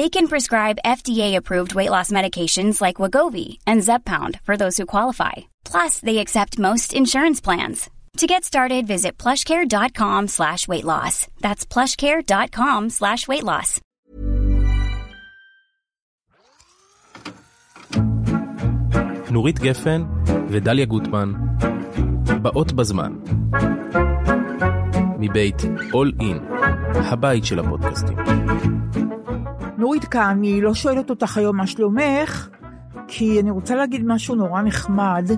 They can prescribe FDA-approved weight loss medications like Wegovy and Zepbound for those who qualify. Plus, they accept most insurance plans. To get started, visit plushcare.com/weightloss. That's plushcare.com/weightloss. נורית גפן ודליה גוטמן, באות בזמן. מבית All In, הבית של הפודקאסטים. נורית כאן, אני לא שואלת אותך היום מה שלומך, כי אני רוצה להגיד משהו נורא נחמד.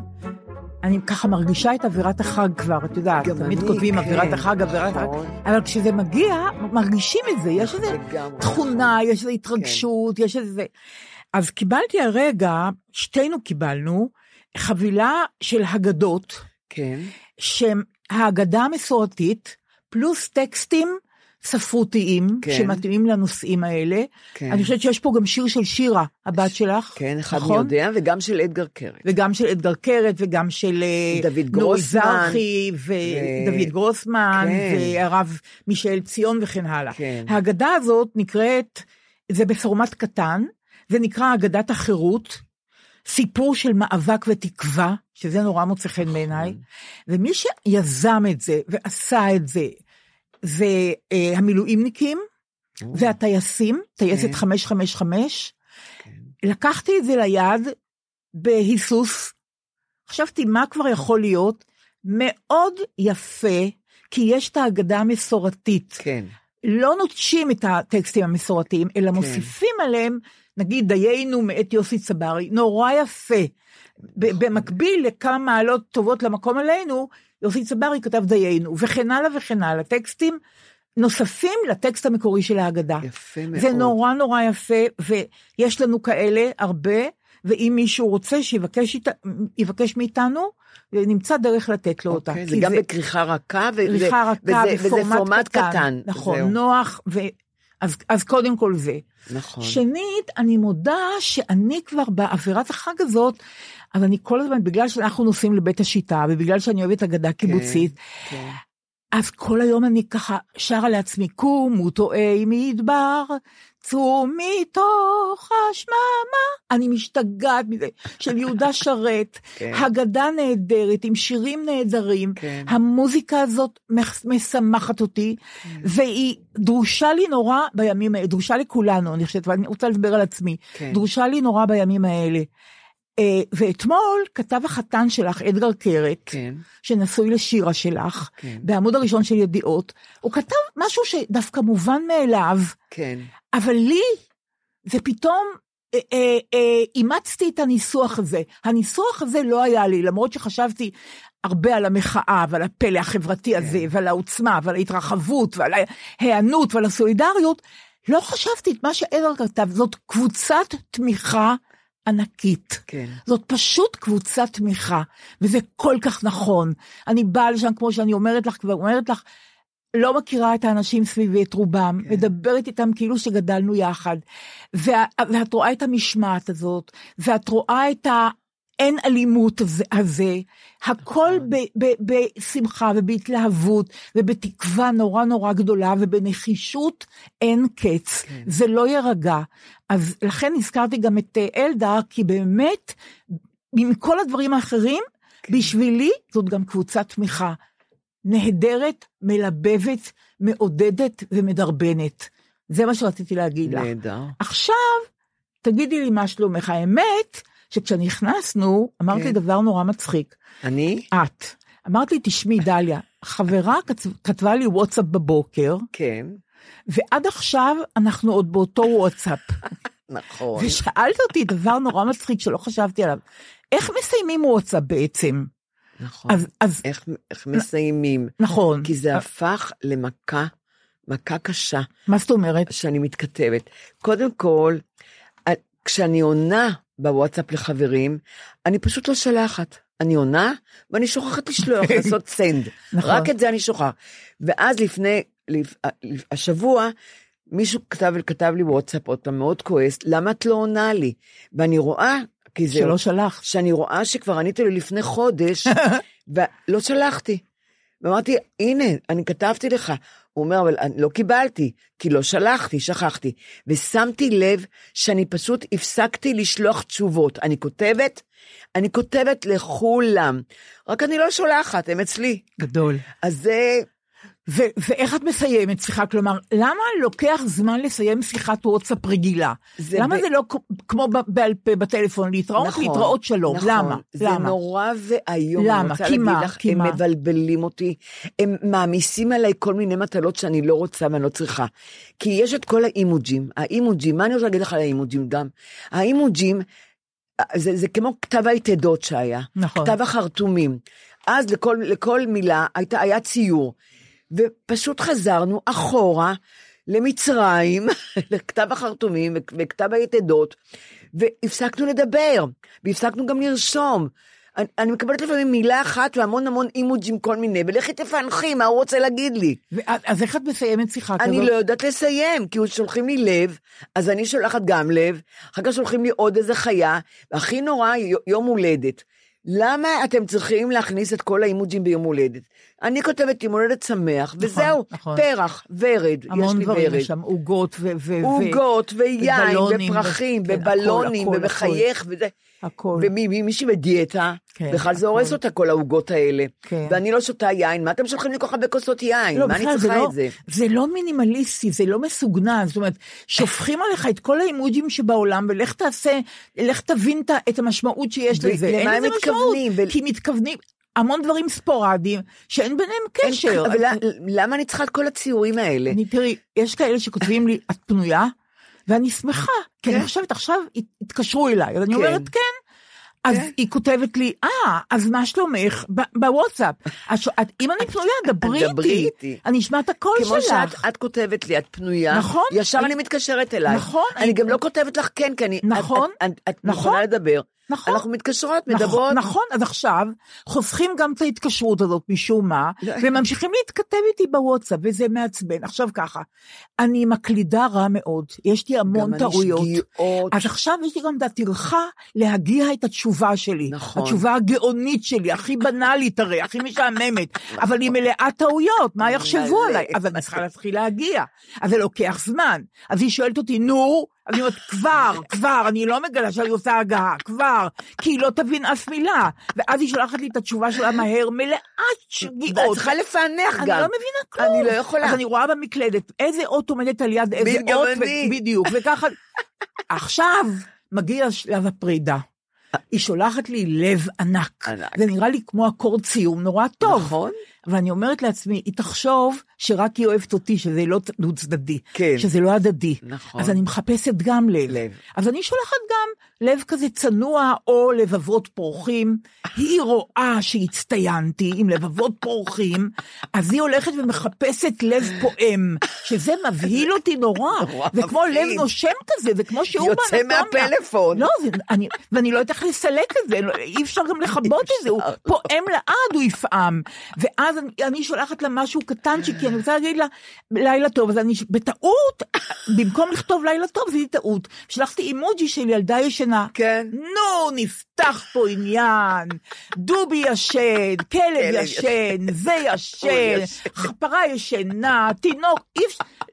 אני ככה מרגישה את אווירת החג כבר, את יודעת, תמיד כותבים אווירת החג, אווירת החג, אבל כשזה מגיע, מרגישים את זה, יש איזו תכונה, יש איזו התרגשות, יש איזה... אז קיבלתי הרגע, שתינו קיבלנו, חבילה של הגדות, שהאגדה המסורתית, פלוס טקסטים, ספרותיים, שמתאימים לנושאים האלה. אני חושבת שיש פה גם שיר של שירה, הבת שלך. כן, אחד יודע, וגם של אדגר קרת. וגם של אדגר קרת, וגם של נוי זרחי, ודוד גרוסמן, והרב מישל ציון וכן הלאה. ההגדה הזאת נקראת, זה בפורמט קטן, זה נקרא אגדת החירות, סיפור של מאבק ותקווה, שזה נורא מוצא חן בעיניי, ומי שיזם את זה, ועשה את זה, זה המילואימניקים, זה הטייסים, טייסת 555, לקחתי את זה ליד, בהיסוס, חשבתי מה כבר יכול להיות, מאוד יפה, כי יש את האגדה המסורתית, לא נוטשים את הטקסטים המסורתיים, אלא מוסיפים עליהם, נגיד דיינו מאת יוסי צברי, נורא יפה, במקביל לכמה מעלות טובות למקום עלינו, יוסי צברי כתב דיינו, וכן הלאה וכן הלאה, טקסטים נוספים לטקסט המקורי של ההגדה. יפה מאוד. זה נורא נורא יפה, ויש לנו כאלה הרבה, ואם מישהו רוצה שיבקש מאיתנו, נמצא דרך לתת לו אותה. זה גם בקריחה רכה, וזה פורמט קטן. נכון, נוח, אז קודם כל זה. נכון. שנית, אני מודה שאני כבר באווירת החג הזאת, אבל אני כל הזמן, בגלל שאנחנו נוסעים לבית השיטה, ובגלל שאני אוהבת אגדה קיבוצית, אז כל היום אני ככה שרה לעצמי, קום ותואי מדבר, צאו מתוך השממה, אני משתגעת מזה, של יהודה שרת, הגדה נהדרת, עם שירים נהדרים, המוזיקה הזאת משמחת אותי, והיא דרושה לי נורא בימים האלה, דרושה לכולנו, אני חושבת, ואני רוצה לדבר על עצמי, דרושה לי נורא בימים האלה, ואתמול כתב החתן שלך, אדגר קרת, שנשוי לשירה שלך, בעמוד הראשון של ידיעות, הוא כתב משהו שדווקא מובן מאליו, אבל לי, זה פתאום, אימצתי את הניסוח הזה, לא היה לי, למרות שחשבתי הרבה על המחאה, ועל הפלא החברתי הזה, ועל העוצמה, ועל ההתרחבות, ועל ההיענות, ועל הסולידריות, לא חשבתי את מה שאדגר כתב, זאת קבוצת תמיכה, ענקית. זאת פשוט קבוצת תמיכה, וזה כל כך נכון. אני באה לשם, כמו שאני אומרת לך, כבר אומרת לך, לא מכירה את האנשים סביבי, את רובם, מדברת איתם כאילו שגדלנו יחד, ואת רואה את המשמעת הזאת, ואת רואה את אין אלימות הזה, הכל בשמחה ובהתלהבות, ובתקווה נורא נורא גדולה, ובנחישות אין קץ, זה לא ירגע. אז לכן הזכרתי גם את אלדר, כי באמת, מכל הדברים האחרים, בשבילי זאת גם קבוצת תמיכה, נהדרת, מלבבת, מעודדת ומדרבנת. זה מה שרציתי להגיד לך. עכשיו, תגידי לי מה שלומך. האמת, שכשאני נכנסנו, אמרתי דבר נורא מצחיק. אני? את. אמרתי, תשמי דליה, חברה כתבה לי ווטסאפ בבוקר, כן. ועד עכשיו אנחנו עוד באותו ווטסאפ. נכון. ושאלת אותי דבר נורא מצחיק שלא חשבתי עליו. איך מסיימים ווטסאפ בעצם? נכון. אז איך מסיימים? נכון. כי זה הפך למכה קשה. מה זאת אומרת? שאני מתכתבת. קודם כל, כשאני עונה בוואטסאפ לחברים, אני פשוט לא שלחת. אני עונה, ואני שוכחת לשלוח, לעשות סנד. רק את זה אני שוכח. ואז לפני, השבוע, מישהו כתב לי בוואטסאפ, אותה מאוד כועס, למה את לא עונה לי? ואני רואה, כי זה... שלא שלח. שאני רואה שכבר עניתי לי לפני חודש, ולא שלחתי. ואמרתי, הנה, אני כתבתי לך. הוא אומר, אבל לא קיבלתי, כי לא שלחתי, שכחתי. ושמתי לב שאני פשוט הפסקתי לשלוח תשובות. אני כותבת לכולם. רק אני לא שולחת, הם אצלי. גדול. אז זה... ואיך את מסיימת שיחה? כלומר, למה לוקח זמן לסיים שיחת וואטסאפ רגילה? למה זה לא כמו בעל פה בטלפון, להתראות שלום? למה? זה נורא והיום. למה? כי מה? הם מבלבלים אותי, הם מעמיסים עליי כל מיני מטלות שאני לא רוצה ואני לא צריכה. כי יש את כל האימוג'ים, מה אני רוצה להגיד לך על האימוג'ים גם? האימוג'ים, זה כמו כתב ההתעדות שהיה, כתב החרטומים. אז לכל מילה היה ציור. ופשוט חזרנו אחורה למצרים, לכתב החרטומים וכתב היתדות, והפסקנו לדבר, והפסקנו גם לרשום. אני מקבלת לפעמים מילה אחת והמון המון אימוג'ים כל מיני, ולכי תפענחי, מה הוא רוצה להגיד לי? אז איך את מסיימת שיחה כזאת? אני לא יודעת לסיים, כי שולחים לי לב, אז אני שולחת גם לב, אחר כך שולחים לי עוד איזה חיה, והכי נורא יום הולדת. למה אתם צריכים להכניס את כל האימוג'ים ביום הולדת? אני כותבת יום הולדת שמח, וזהו, פרח, ורד, המון דברים שם, עוגות ויין, ופרחים, ובלונים, ובחייך, ומישהי בדיאטה, בכלל זה הורס אותה כל העוגות האלה, ואני לא שותה יין, מה אתם שולחים לי כל כך בקוסות יין? מה אני צריכה את זה? זה לא מינימליסטי, זה לא מסוגנן, זאת אומרת, שופכים עליך את כל האימוג'ים שבעולם, ולך תעשה, לך תבין את המשמעות שיש לזה, אין לזה משמעות, כי מתכוונים... המון דברים ספורדיים, שאין ביניהם קשר. למה אני צריכה את כל הציורים האלה? תראי, יש כאלה שכותבים לי, את פנויה, ואני שמחה, כי אני חושבת, עכשיו התקשרו אליי, ואני אומרת כן, אז היא כותבת לי, אז מה שלומך, בוואטסאפ, אם אני פנויה, דברי איתי, אני אשמע את הקול שלך. כמו שאת כותבת לי, את פנויה, ישר אני מתקשרת אליי, אני גם לא כותבת לך כן, כי את מוכנה לדבר, נכון. אנחנו מתקשרות, מדברות. נכון, אז עכשיו חוסכים גם את ההתקשרות הזאת משום מה, וממשיכים להתכתב איתי בוואטסאפ, וזה מעצבן. עכשיו ככה, אני מקלידה רע מאוד, יש לי המון טעויות. אז עכשיו יש לי גם את הטרחה להגיע את התשובה שלי. נכון. התשובה הגאונית שלי, הכי בנאלית הרי, הכי משעממת, אבל היא מלאה טעויות, מה יחשבו עליי? אבל אני צריכה להתחיל להגיע, אז זה לוקח זמן. אז היא שואלת אותי, נו, אני אומרת, כבר, אני לא מגלה שאני עושה הגעה, כבר, כי היא לא תבין אף מילה, ואז היא שולחת לי את התשובה שלה מהר, מלאה שגיאות. אני צריכה לפענח גם. אני לא מבינה כלום. אני לא יכולה. אז אני רואה במקלדת, איזה אות עומדת על יד, איזה אות, בדיוק, וככה. עכשיו, מגיע שלב הפרידה. היא שולחת לי לב ענק. זה נראה לי כמו אקורד סיום נורא טוב. נכון. ואני אומרת לעצמי, היא תחשוב שרק היא אוהבת אותי, שזה לא צדדי, שזה לא הדדי. אז אני מחפשת גם לב. אז אני שולחת גם לב כזה צנוע, או לבבות פורחים. היא רואה שהצטיינתי עם לבבות פורחים, אז היא הולכת ומחפשת לב פועם, שזה מבהיל אותי נורא. זה כמו לב נושם כזה, זה כמו שיעור באנטומיה. יוצא מהפלאפון. לא, ואני לא יודעת לסלק את זה, אי אפשר גם לחבות את זה, הוא פועם לעד, הוא יפעם. ואז אז אני שולחת לה משהו קטנצ'י, כי אני רוצה להגיד לה, לילה טוב, אז אני בטעות, במקום לכתוב לילה טוב, זה טעות, שלחתי אימוג'י של ילדה ישנה, ראשונה. כן. נו, נפתח פה עניין. דובי ישן, כלב ישן, זה ישן, חפרה ישנה, תינוק,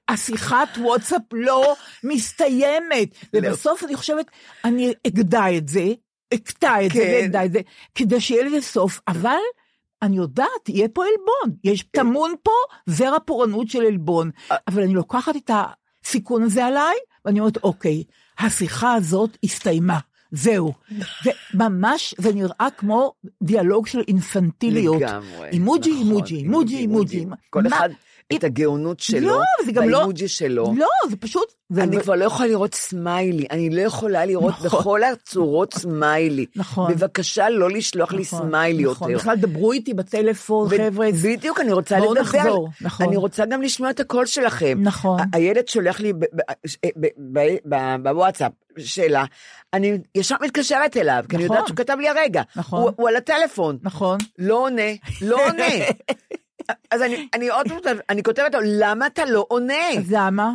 השיחת וואטסאפ לא מסתיימת. ובסוף אני חושבת, אני אגדע את זה, אקטע את זה ואגדע את זה, כדי שיהיה לזה סוף, אבל... אני יודעת, יהיה פה אלבון, יש תמון פה זרע פורענות של אלבון, אבל אני לוקחת את הסיכון הזה עליי, ואני אומרת, אוקיי, השיחה הזאת הסתיימה, זהו. וממש זה נראה כמו דיאלוג של אינפנטיליות. אימוג'י, אימוג'י, אימוג'י, אימוג'י. כל אחד את הגאונות שלו, באימוג'י שלו. לא, זה פשוט... אני כבר לא יכולה לראות סמיילי, אני לא יכולה לראות בכל הצורות סמיילי. נכון. בבקשה לא לשלוח לי סמיילי יותר. נכון, בכלל דברו איתי בטלפון, חבר'ה. בדיוק, אני רוצה לדבר. אני רוצה גם לשמוע את הקול שלכם. נכון. הילד שולח לי בוואטסאפ שאלה, אני ישר מתקשרת אליו, כי אני יודעת שהוא כתב לי הרגע. נכון. הוא על הטלפון. נכון. לא עונה, לא עונה. אז אני כותבת לו, למה אתה לא עונה? למה?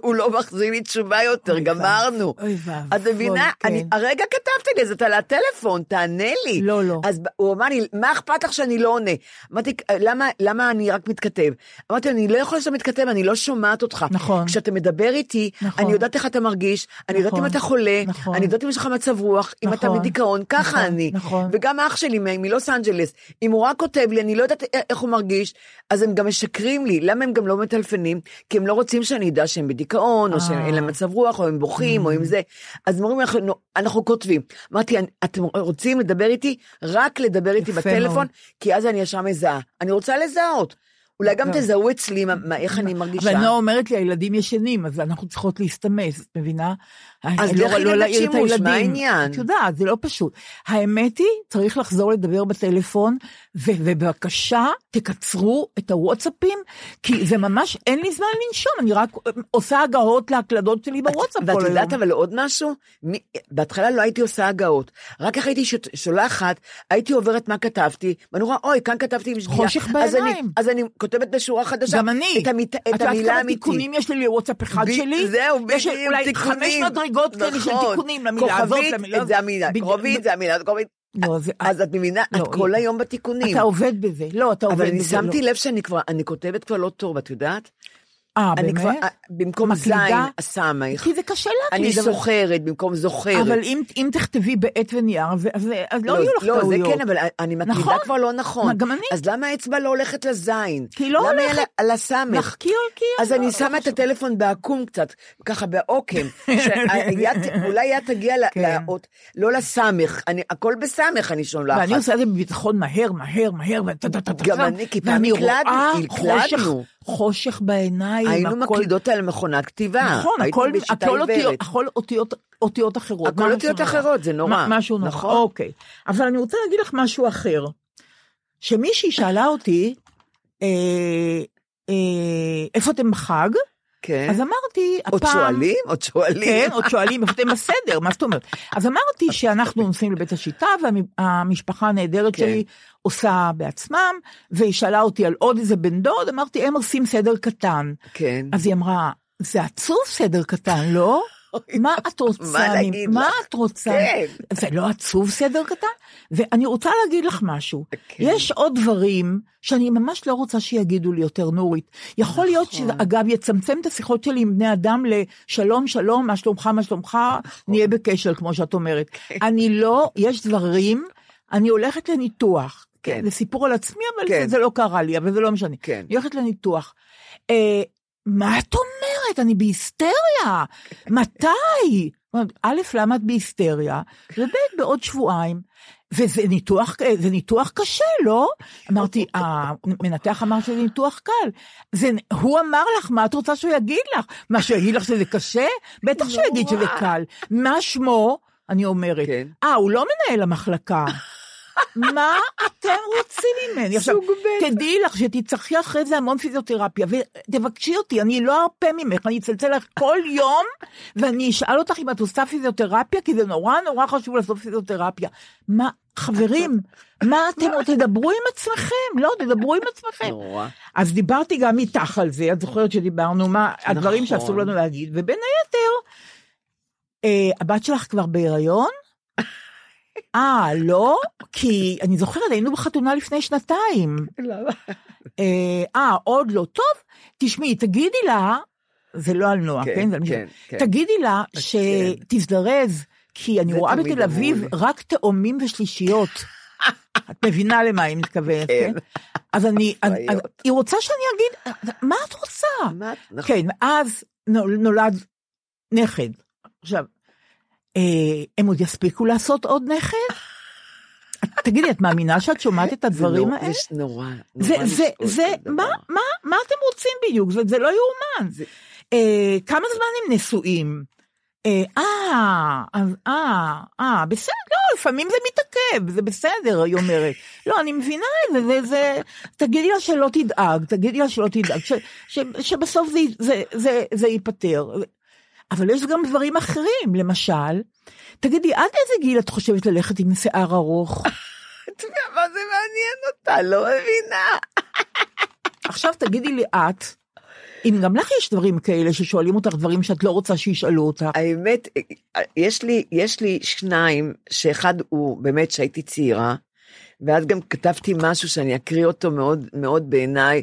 הוא לא מחזיר לי תשובה יותר, גמרנו. את מבינה, הרגע כתבתי לי, זה על הטלפון, תענה לי. לא, לא. אז הוא אמר לי, מה אכפת לך שאני לא עונה? אמרתי, למה אני רק מתכתב? אמרתי, אני לא יכולה שאתה מתכתב, אני לא שומעת אותך. נכון. כשאתה מדבר איתי, אני יודעת איך אתה מרגיש, אני יודעת אם אתה חולה, אני יודעת אם יש לך מצב רוח, אם אתה בדיכאון, ככה אני. נכון. וגם אח שלי מלוס אנג'לס, אם הוא רק כותב לי, אני לא יודעת איך הוא מרגיש, אז הם גם משקרים לי. למה הם גם לא מטלפנים? כי הם לא רוצים שאני אדע שהם בדיכאון, או שאין להם מצב רוח, או הם בוכים, או אם זה. אז מורים, אנחנו כותבים. אמרתי, אתם רוצים לדבר איתי? רק לדבר איתי בטלפון, כי אז אני ישר מזהה. אני רוצה לזהות. אולי גם תזהו אצלי, איך אני מרגישה. אבל נועה אומרת לי, הילדים ישנים, אז אנחנו צריכות להסתמס, את מבינה? אז לא להעיר את הילדים. את יודעת, זה לא פשוט. האמת היא, צריך לחזור לדבר בטלפון, ובבקשה, תקצרו את הוואטסאפים, כי זה ממש, אין לי זמן לנשום, אני רק עושה הגאות להקלדות שלי בוואטסאפ כל היום. ואת יודעת, אבל עוד משהו? בהתחלה לא הייתי עושה הגאות, רק אחרי הייתי שולחת, הייתי עוברת מה כתבתי, ואני רואה, אוי, כאן כתבתי, כותבת בשורה חדשה. גם אני. את המילה האמיתית. תיקונים יש לי לוואטסאפ אחד שלי. זהו, יש אולי 5 מדרגות כאלה של תיקונים למילה הזאת. כוכבית, זה המילה. כוכבית, זה המילה. אז את מבינה, את כל היום בתיקונים. אתה עובד בזה. לא, אתה עובד בזה. אבל אני שמתי לב שאני כבר, אני כותבת כבר לא טוב, את יודעת? באמת? במקום זין, הסמך. כי זה קשה להקליד. אני זוכרת, במקום זוכרת. אבל אם תכתבי בעט ונייר, אז לא יהיו לך טעויות. לא, זה כן, אבל אני מקלידה כבר לא נכון. גם אני. אז למה האצבע לא הולכת לזין? כי לא הולכת. למה על הסמך? נחקיר, כי... אז אני שמה את הטלפון בעקום קצת, ככה בעוקם, שאולי יד תגיע לאות, לא לסמך, הכל בסמך אני שולחת. ואני עושה את זה בביטחון מהר, גם אני, כי פעם הקלדנו. חושך בעיניים. היינו מקלידות על מכונת כתיבה. נכון, הכל אותיות אחרות. הכל אותיות אחרות, זה נורא. משהו נורא, אוקיי. אבל אני רוצה להגיד לך משהו אחר. שמישהי שאלה אותי, איפה אתם בחג? כן. אז אמרתי, עוד שואלים? עוד שואלים? כן, עוד שואלים, איפה אתם בסדר? מה זאת אומרת? אז אמרתי שאנחנו נוסעים לבית השיטה, והמשפחה הנהדרת שלי... עושה בעצמם, והיא שאלה אותי על עוד איזה בן דוד, אמרתי, הם עושים סדר קטן. כן. אז היא אמרה, זה עצוב סדר קטן, לא? מה את רוצה? מה את רוצה? זה לא עצוב סדר קטן? ואני רוצה להגיד לך משהו. יש עוד דברים שאני ממש לא רוצה שיגידו לי יותר, נורית. יכול להיות שאגב יצמצם את השיחות שלי עם בני אדם לשלום, שלום, מה שלומך, מה שלומך, נהיה בקשר, כמו שאת אומרת. אני לא, יש דברים, אני הולכת לניתוח. כן. זה סיפור על עצמי, אבל כן. זה לא קרה לי, אבל זה לא משנה. כן. אני הולכת לניתוח. מה את אומרת? אני בהיסטריה. מתי? א', למה את בהיסטריה? וב' בעוד שבועיים. וזה ניתוח, זה ניתוח קשה, לא? אמרתי, המנתח אמר שזה ניתוח קל. זה, הוא אמר לך, מה את רוצה שהוא יגיד לך? מה שהוא יגיד לך שזה קשה? בטח שהוא יגיד שזה קל. מה שמו? אני אומרת, הוא לא מנהל המחלקה. מה אתם רוצים ממני? עכשיו, תדעי לך שתצטרכי אחרי זה המון פיזיותרפיה, ותבקשי אותי, אני לא ארפה ממך, אני אצלצל לך כל יום, ואני אשאל אותך אם את עושה פיזיותרפיה, כי זה נורא נורא חשוב לעשות פיזיותרפיה. מה, חברים, מה אתם, תדברו עם עצמכם, לא, תדברו עם עצמכם. אז דיברתי גם איתך על זה, את זוכרת שדיברנו, מה הדברים שאסור לנו להגיד, ובין היתר, הבת שלך כבר בהיריון? לא, כי אני זוכרת, היינו בחתונה לפני 2 למה? עוד לא. טוב, תשמעי, תגידי לה, זה לא על נועה, כן? תגידי לה שתזדרז, כי אני רואה בתל אביב רק תאומים ושלישיות. את מבינה למה היא מתכוונת, כן? אז היא רוצה שאני אגיד, מה את רוצה? כן, אז נולד נכד. עכשיו, הם עוד יספיקו לעשות עוד נכד? תגידי, את מאמינה שאת שומעת את הדברים האלה? זה נורא. מה אתם רוצים בדיוק? זה לא יאומן. כמה זמן הם נשואים? בסדר, לא, לפעמים זה מתעכב, זה בסדר, היא אומרת. לא, אני מבינה את זה, תגידי לה שלא תדאג, שבסוף זה ייפטר. אבל יש גם דברים אחרים, למשל, תגידי, עד איזה גיל את חושבת ללכת עם שיער ארוך? את יודעת מה זה מעניין אותה, לא מבינה. עכשיו תגידי לי את, אם גם לך יש דברים כאלה ששואלים אותך דברים שאת לא רוצה שישאלו אותך. האמת, יש לי 2, שאחד הוא באמת שהייתי צעירה, ואז גם כתבתי משהו שאני אקריא אותו מאוד, מאוד בעיניי,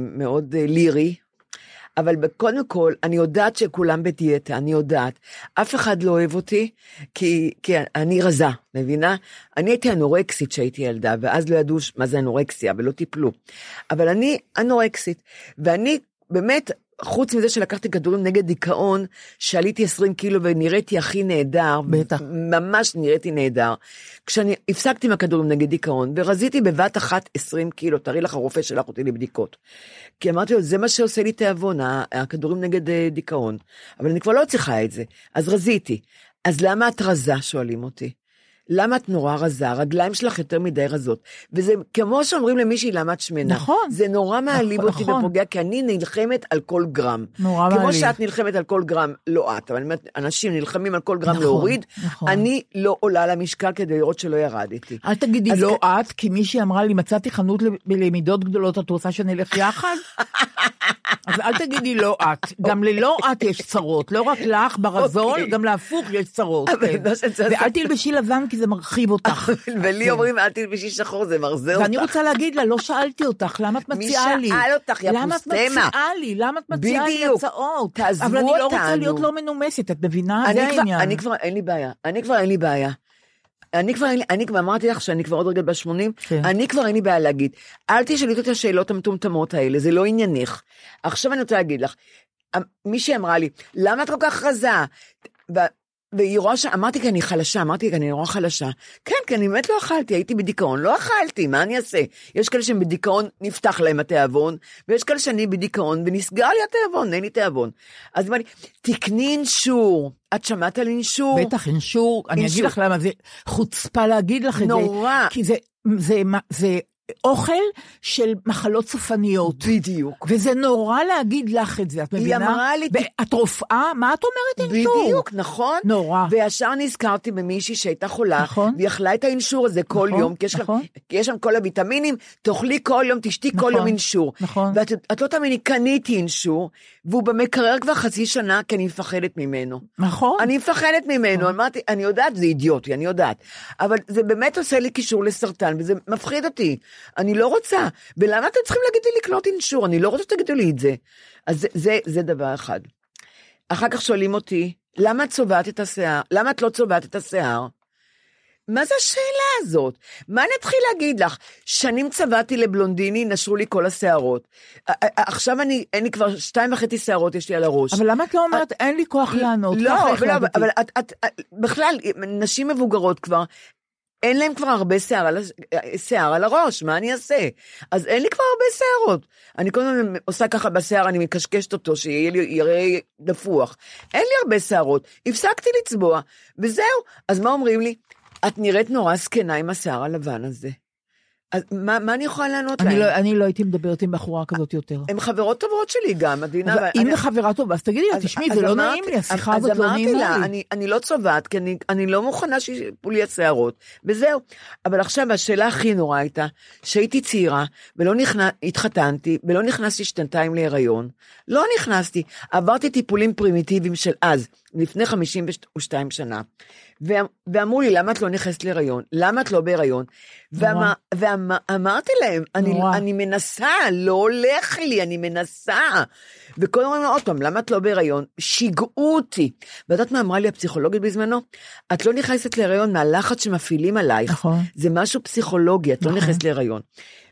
מאוד לירי, אבל קודם כל, אני יודעת שכולם בדיאטה, אני יודעת. אף אחד לא אוהב אותי, כי אני רזה, מבינה? אני הייתי אנורקסית שהייתי ילדה, ואז לא ידעו מה זה אנורקסיה, ולא טיפלו. אבל אני אנורקסית, ואני באמת, חוץ מזה שלקחתי כדורים נגד דיכאון, שעליתי 20 קילו ונראיתי הכי נהדר, בטח. ממש נראיתי נהדר. כשאני הפסקתי מהכדורים נגד דיכאון, ורזיתי בבת אחת 20 קילו, תראי לך הרופא שלח אותי לבדיקות. כי אמרתי לו, זה מה שעושה לי תיאבון, הכדורים נגד דיכאון. אבל אני כבר לא צריכה את זה. אז רזיתי. אז למה את רזה, שואלים אותי? למה את נורא רזה? הרגליים שלך יותר מדי רזות. וזה כמו שאומרים למישהי, למה את שמנה? נכון. זה נורא מעליב אותי ופוגע, כי אני נלחמת על כל גרם. נורא מעליב. כמו שאת נלחמת על כל גרם, לא את, אבל אנשים נלחמים על כל גרם להוריד, אני לא עולה על המשקל כדי לראות שלא ירדתי. אל תגידי לא את, כי מישהי אמרה לי, מצאתי חנות למידות גדולות, את רוצה שנלך יחד? אז אל תגידי לא את, גם ללא את יש צרות, לא רק לך ברזול, גם להפוך יש צרות. ואל תלבשי לבן כי זה מרחיב אותך. ולי אומרים אל תלבשי שחור, זה מרזה אותך. ואני רוצה להגיד לה, לא שאלתי אותך, למה את מציעה לי? מי שאל אותך, יא פוסטמה? למה את מציעה לי הצעות? תעזבו אותנו. אבל אני לא רוצה להיות לא מנומסת, את מבינה? זה העניין. אני כבר אין לי בעיה, אני כבר אמרתי לך שאני כבר עוד רגל ב-80, אני כבר אין לי בעיה להגיד, אל תשאלית את השאלות המטומטמות האלה, זה לא עניינך. עכשיו אני רוצה להגיד לך, מישהי אמרה לי, למה את כל כך רזה? והיא רואה שאמרתי כי אני חלשה, כן, כי אני באמת לא אכלתי, הייתי בדיכאון, לא אכלתי, מה אני אעשה? יש כאלה שהם בדיכאון, נפתח להם התיאבון, ויש כאלה שאני בדיכאון, ונסגר לי התיאבון, אין לי תיאבון. אז אמרתי, תקני אינשור, את שמעת על אינשור? בטח, אינשור, אני אגיד לך למה, זה חוצפה להגיד לך את זה. נורא. כי זה אוכל של מחלות סופניות. בדיוק. וזה נורא להגיד לך את זה, את מבינה? היא אמרה לי... את רופאה? מה את אומרת אינשור? בדיוק, נכון? נורא. וישר נזכרתי במישהי שהייתה חולה, נכון? והיא אכלה את האינשור הזה כל יום, כי יש שם כל הוויטמינים, תאכלי כל יום, תשתי כל יום אינשור. נכון. ואת לא תאמיני, קניתי אינשור, והוא במקרר כבר חצי שנה, כי אני מפחדת ממנו. נכון. אני מפחדת ממנו, אמרתי, אני יודעת, זה אידיוטי, אני יודעת. אבל זה באמת עושה לי קישור לסרטן, וזה מפחיד אותי. אני לא רוצה, ולמה אתם צריכים להגיד לי לקנות אינשור? אני לא רוצה שתגידו לי את זה. אז זה דבר אחד. אחר כך שואלים אותי, למה את צובעת את השיער? למה את לא צובעת את השיער? מה זה השאלה הזאת? מה אני אתחיל להגיד לך? שנים צבעתי לבלונדיני, נשרו לי כל השערות. עכשיו אין לי כבר 2.5 שערות יש לי על הראש. אבל למה את לא אומרת, אין לי כוח לענות? לא, אבל בכלל, נשים מבוגרות כבר, אין להם כבר הרבה שיער על הראש, מה אני אעשה? אז אין לי כבר הרבה שיערות. אני קודם עושה ככה בשיער, אני מקשקשת אותו, שיהיה לי יראה דפוח. אין לי הרבה שיערות, הפסקתי לצבוע, וזהו. אז מה אומרים לי? את נראית נורא סקנה עם השיער הלבן הזה. אז מה אני יכולה לענות להם? אני לא הייתי מדברת עם בחורה כזאת יותר. הן חברות טובות שלי גם, עדינה. אבל אם חברה טובה, אז תגידי, תשמעי, זה לא נעים לי, השיחה הזאת לא נעים לי. אז אמרתי לה, אני לא צובעת, כי אני לא מוכנה שיפו לי השערות, וזהו. אבל עכשיו השאלה הכי נורא הייתה, שהייתי צעירה, התחתנתי, ולא נכנסתי שנתיים להיריון. לא נכנסתי, עברתי טיפולים פרימיטיביים של אז, לפני 52 שנה. ואמרו לי, למה את לא נכנסת להיריון? למה את לא בהיריון? ואמרתי להם, אני מנסה, לא הולך לי, אני מנסה. וכל הזמן עוד פעם, למה את לא בהיריון? שיגעו אותי. ואתה מה אמרה לי הפסיכולוגית בזמנו? את לא נכנסת להיריון מהלחץ שמפעילים עלייך. זה משהו פסיכולוגי, את לא נכנסת להיריון.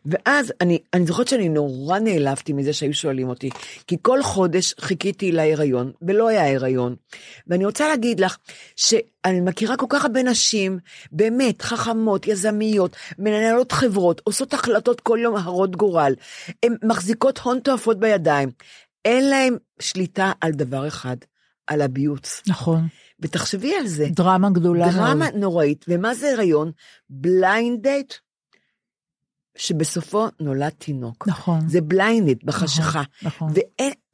ואז אני זוכרת שאני נורא נעלבתי מזה שהיו שואלים אותי, כי כל חודש חיכיתי להיריון, ולא היה היריון. ואני רוצה להגיד לך, שאני מכירה כל כך הרבה נשים, באמת, חכמות, יזמיות, מנהלות חברות, עושות החלטות כל יום הרות גורל, הן מחזיקות הון תועפות בידיים, אין להן שליטה על דבר אחד, על הביוץ. נכון. ותחשבי על זה. דרמה גדולה. דרמה נוראית. ומה זה היריון? בליינד דייט. שבסופו נולד תינוק. נכון. זה בליינדית בחשיכה. נכון.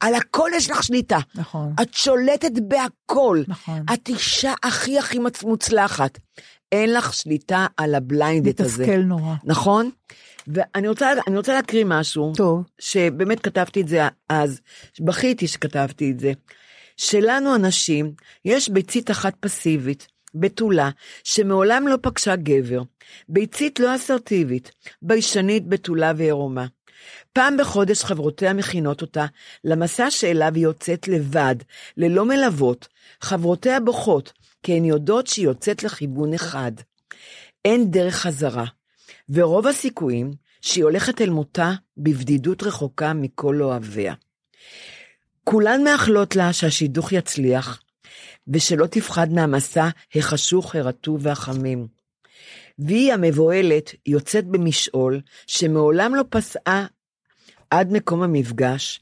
ועל הכל יש לך שליטה. נכון. את שולטת בהכל. נכון. את אישה הכי הכי מוצלחת. אין לך שליטה על הבליינדית הזה. מתסכל נורא. נכון? ואני רוצה להקריא משהו. טוב. שבאמת כתבתי את זה אז. בכיתי שכתבתי את זה. שלנו אנשים, יש ביצית אחת פסיבית. בתולה, שמעולם לא פגשה גבר, ביצית לא אסרטיבית, ביישנית, בתולה ועירומה. פעם בחודש חברותיה מכינות אותה, למסע שאליו היא יוצאת לבד, ללא מלוות, חברותיה בוכות, כי הן יודעות שהיא יוצאת לכיוון אחד. אין דרך חזרה, ורוב הסיכויים שהיא הולכת אל מותה בבדידות רחוקה מכל אוהביה. כולן מאחלות לה שהשידוך יצליח, ושלא תפחד מהמסע החשוך, הרטוב והחמים. והיא המבועלת יוצאת במשעול שמעולם לא פסעה עד מקום המפגש,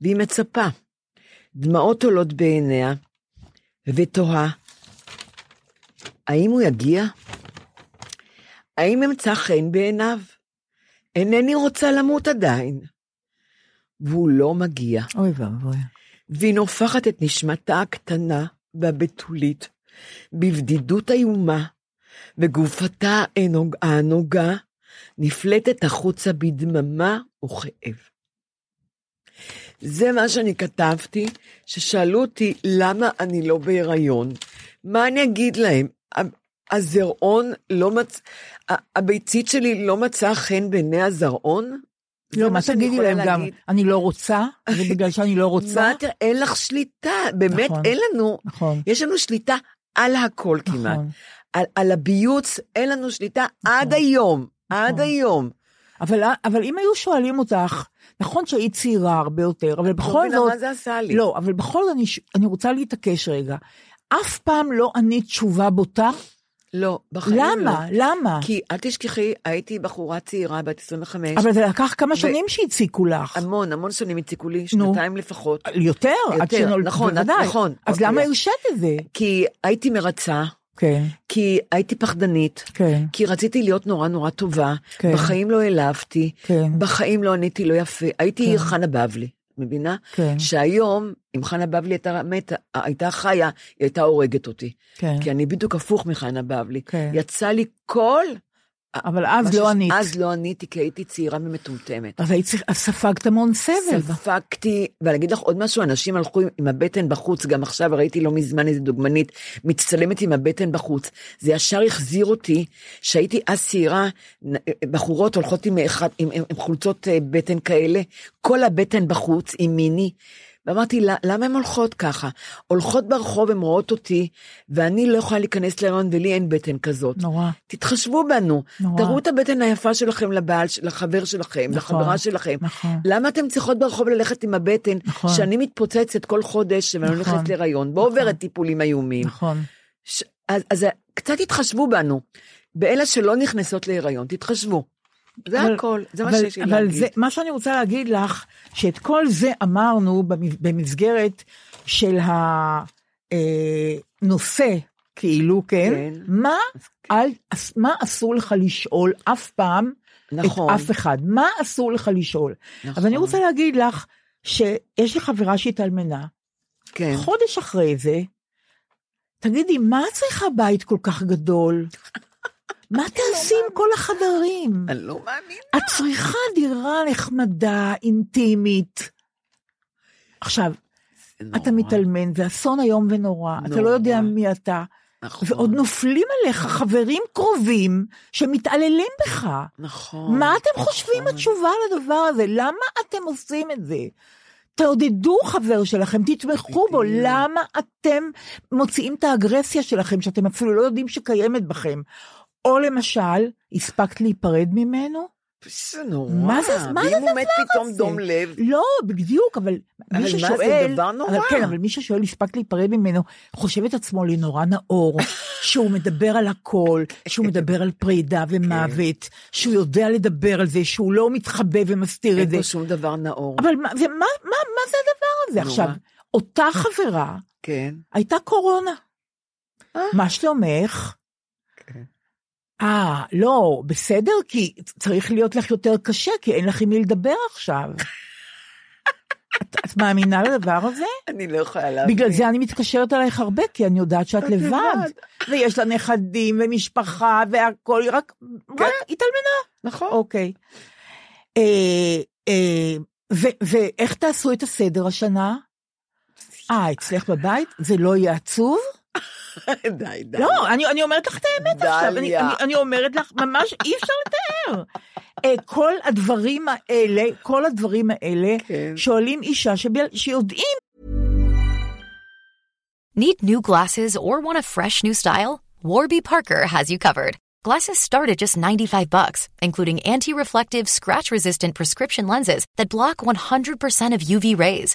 והיא מצפה, דמעות עולות בעיניה, ותוהה, האם הוא יגיע? האם אמצא חן בעיניו? אינני רוצה למות עדיין. והוא לא מגיע. אוי ואבוי. והיא נופחת את נשמתה הקטנה והבתולית, בבדידות איומה, וגופתה הנוגה נפלטת החוצה בדממה וכאב. זה מה שאני כתבתי, ששאלו אותי למה אני לא בהיריון. מה אני אגיד להם? הזרעון לא מצא, הביצית שלי לא מצא חן בעיני הזרעון? לא, מה תגידי להם גם, אני לא רוצה, ובגלל שאני לא רוצה. אין לך שליטה, באמת אין לנו, יש לנו שליטה על הכל כמעט, על הביוץ אין לנו שליטה עד היום, עד היום. אבל אם היו שואלים אותך, נכון שהיא צעירה הרבה יותר, אבל בכל זאת, לא, אבל בכל זאת אני רוצה להתעקש רגע, אף פעם לא ענית תשובה בוטה, לא, בחיים למה? לא. למה? כי אל תשכחי, הייתי בחורה צעירה בת 25. אבל זה לקח כמה שנים שהציקו לך. המון שנים הציקו לי, שנתיים לפחות. יותר? עד שנולד, נכון, בוודאי. נכון. אז אוקיי. למה הרשת את זה? כי הייתי מרצה. כי הייתי פחדנית, כי רציתי להיות נורא נורא טובה, בחיים לא העלבתי, בחיים לא עניתי לא יפה, הייתי חנה בבלי. מבינה? כן. שהיום, אם חנה בבלי הייתה חיה, היא הייתה הורגת אותי. כן. כי אני בדיוק הפוך מחנה בבלי. כן. יצא לי כל... אבל אז לא ענית. אז לא עניתי, כי הייתי צעירה ומטומטמת. אבל ספגת המון סבל. ספגתי, ואני אגיד לך עוד משהו, אנשים הלכו עם הבטן בחוץ, גם עכשיו ראיתי לא מזמן איזה דוגמנית, מצטלמת עם הבטן בחוץ. זה ישר החזיר אותי, שהייתי אז צעירה, בחורות הולכות עם חולצות בטן כאלה, כל הבטן בחוץ, עם מיני, ואמרתי, למה הן הולכות ככה? הולכות ברחוב, הן רואות אותי, ואני לא יכולה להיכנס להיריון, ולי אין בטן כזאת. נורא. תתחשבו בנו, תראו את הבטן היפה שלכם לבעל, לחבר שלכם, לחברה שלכם. למה אתם צריכות ברחוב ללכת עם הבטן, שאני מתפוצצת כל חודש, ואני הולכת להיריון, בעוברת טיפולים איומים. נכון. אז קצת תתחשבו בנו, באלה שלא נכנסות להיריון, תתחשבו. זה הכל, זה מה שיש לי להגיד. מה שאני רוצה להגיד לך, שאת כל זה אמרנו במסגרת של הנושא, כאילו, כן? מה אסור לך לשאול אף פעם נכון. את אף אחד. מה אסור לך לשאול? נכון. אבל אני רוצה להגיד לך, שיש לי חברה שהתאלמנה, כן. חודש אחרי זה, תגידי, מה צריך הבית כל כך גדול? מה תעשים כל החדרים? אני לא מאמינה. את צריכה דירה נחמדה, אינטימית. עכשיו, אתה מתאלמן, זה אסון היום ונורא, אתה לא יודע מי אתה, ועוד נופלים עליך חברים קרובים שמתעללים בך. נכון. מה אתם חושבים התשובה לדבר הזה? למה אתם עושים את זה? תעודדו חבר שלכם, תתמכו בו, למה אתם מוציאים את האגרסיה שלכם, שאתם אפילו לא יודעים שקיימת בכם? או למשל, הספקת להיפרד ממנו? זה נורא. מה זה הדבר הזה? ואם הוא מת פתאום דום לב? לא, בדיוק, אבל מי ששואל... אבל מה זה דבר נורא? כן, אבל מי ששואל, הספקת להיפרד ממנו, חושב את עצמו לנורא נאור, שהוא מדבר על הכל, שהוא מדבר על פרידה ומוות, שהוא יודע לדבר על זה, שהוא לא מתחבא ומסתיר את זה. אין לו שום דבר נאור. אבל מה זה הדבר הזה? עכשיו, אותה חברה, הייתה קורונה. מה שלומך? לא, בסדר, כי צריך להיות לך יותר קשה, כי אין לך עם מי לדבר עכשיו. את מאמינה לדבר הזה? אני לא יכולה להבין. בגלל זה אני מתקשרת עלייך הרבה, כי אני יודעת שאת לבד. ויש לה נכדים ומשפחה והכל, רק התאלמנה. נכון. אוקיי. ואיך תעשו את הסדר השנה? אצלך בבית? זה לא יהיה עצוב? די. לא, אני אומרת לך את האמת עכשיו, אני אומרת לך, ממש אי אפשר לתאר. כל הדברים האלה, שואלים אישה שיודעים. Need new glasses or want a fresh new style? Warby Parker has you covered. Glasses start at just $95, including anti-reflective, scratch-resistant prescription lenses that block 100% of UV rays.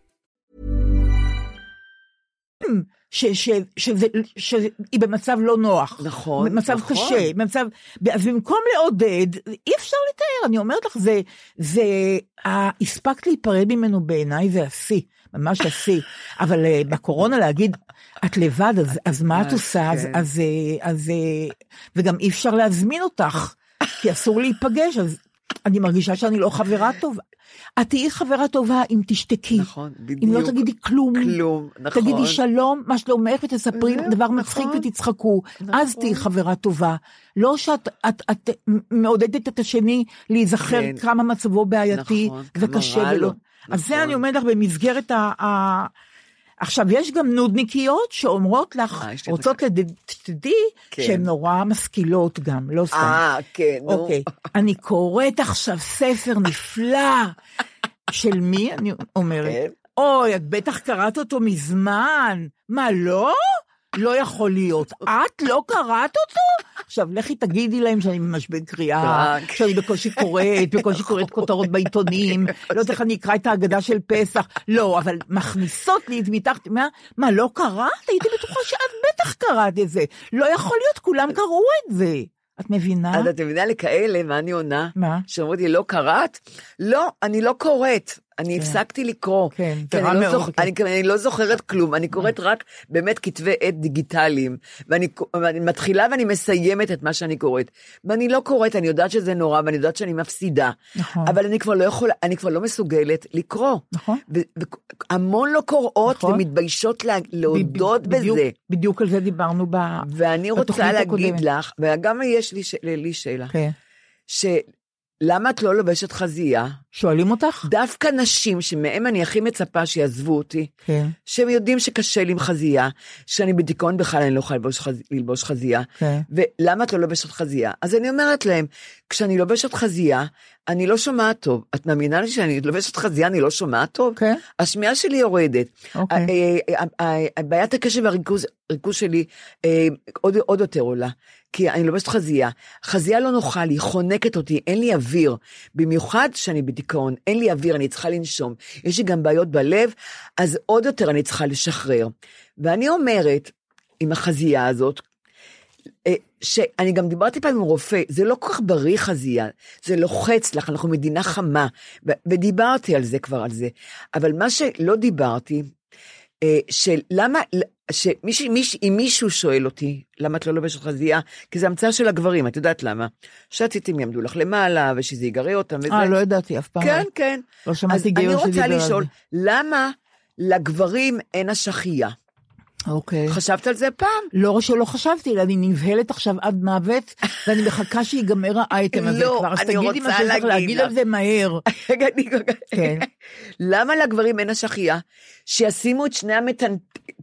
שהיא במצב לא נוח, במצב קשה, אז במקום לעודד, אי אפשר לתאר, אני אומרת לך, זה הספקת להיפרד ממנו בעיניי, זה השיא, ממש השיא, אבל בקורונה להגיד, את לבד, אז מה את עושה, וגם אי אפשר להזמין אותך, כי אסור להיפגש, אז אני מרגישה שאני לא חברה טובה, את תהיי חברה טובה אם תשתקי, נכון, בדיוק, אם לא תגידי כלום נכון. תגידי שלום, מה שלומך ותספרי דבר נכון. מצחיק ותצחקו, נכון. אז תהיי חברה טובה, לא שאת את מעודדת את השני להיזכר כן. כמה מצבו בעייתי נכון, וקשה ולא, נכון. אז זה אני אומרת לך במסגרת עכשיו יש גם נודניקיות שאומרות לך, רוצות לדדי, שהן נורא משכילות גם, לא סתם. כן, נו. אוקיי, אני קוראת עכשיו ספר נפלא, של מי אני אומרת? אוי, את בטח קראת אותו מזמן, מה לא? לא יכול להיות, את לא קראת אותו? עכשיו, לכי תגידי להם שאני ממש בקריאה, שאני בקושי קוראת כותרות בעיתונים, לא יודעת איך אני אקרא את ההגדה של פסח, לא, אבל מכניסות לי, מה, לא קראת? הייתי בטוחה שאת בטח קראת את זה, לא יכול להיות, כולם קראו את זה. את מבינה? אז את מבינה לכאלה, מה אני עונה? מה? שאומרות לי, לא קראת? לא, אני לא קוראת. אני הפסקתי לקרוא. כן, קרא מאוד. אני לא זוכרת כלום. אני קוראת רק באמת כתבי עת דיגיטליים. ואני מתחילה ואני מסיימת את מה שאני קוראת. ואני לא קוראת, אני יודעת שזה נורא, ואני יודעת שאני מפסידה. נכון. אבל אני כבר לא יכולה, אני כבר לא מסוגלת לקרוא. נכון. המון לא קוראות ומתביישות להודות בזה. בדיוק על זה דיברנו בתוכנית הקודמת. ואני רוצה להגיד לך, וגם יש לי שאלה, שלמה את לא לובשת חזייה? שואלים אותך? דווקא נשים, שמהם אני הכי מצפה שיעזבו אותי, כן. שהם יודעים שקשה לי עם חזייה, שאני בדיכאון בכלל אני לא יכולה ללבוש חזייה, כן. ולמה את לא לובשת חזייה? אז אני אומרת להם, כשאני לובשת חזייה, אני לא שומעת טוב, את מאמינה לי שאני לובשת חזייה, אני לא שומעת טוב? כן. השמיעה שלי יורדת, אוקיי. בעיית הקשב והריכוז שלי עוד יותר עולה, כי אני לובשת חזייה, חזייה לא נוחה לי, חונקת אותי, אין לי אוויר, במיוחד שאני בדיכאון, אין לי אוויר, אני צריכה לנשום, יש לי גם בעיות בלב, אז עוד יותר אני צריכה לשחרר, ואני אומרת, עם החזייה הזאת, שאני גם דיברתי פעם עם רופא, זה לא כל כך בריא חזייה, זה לוחץ לך, אנחנו מדינה חמה, ודיברתי על זה כבר, על זה, אבל מה שלא דיברתי, שלמה, אם מישהו שואל אותי, למה את לא לובשת חזייה, כי זה המצאה של הגברים, את יודעת למה? שהציצים יעמדו לך למעלה, ושזה יגרה אותם. לא ידעתי אף פעם. כן, כן. לא שמעתי גאיון שדיבר על זה. אני רוצה לשאול, למה לגברים אין השחייה? אוקיי. חשבת על זה פעם? לא שלא חשבתי, אלא אני נבהלת עכשיו עד מוות, ואני מחכה שיגמר האייטם הזה כבר. אז תגידי מה שצריך להגיד על זה מהר. למה לגברים אין השחייה? שישימו את שני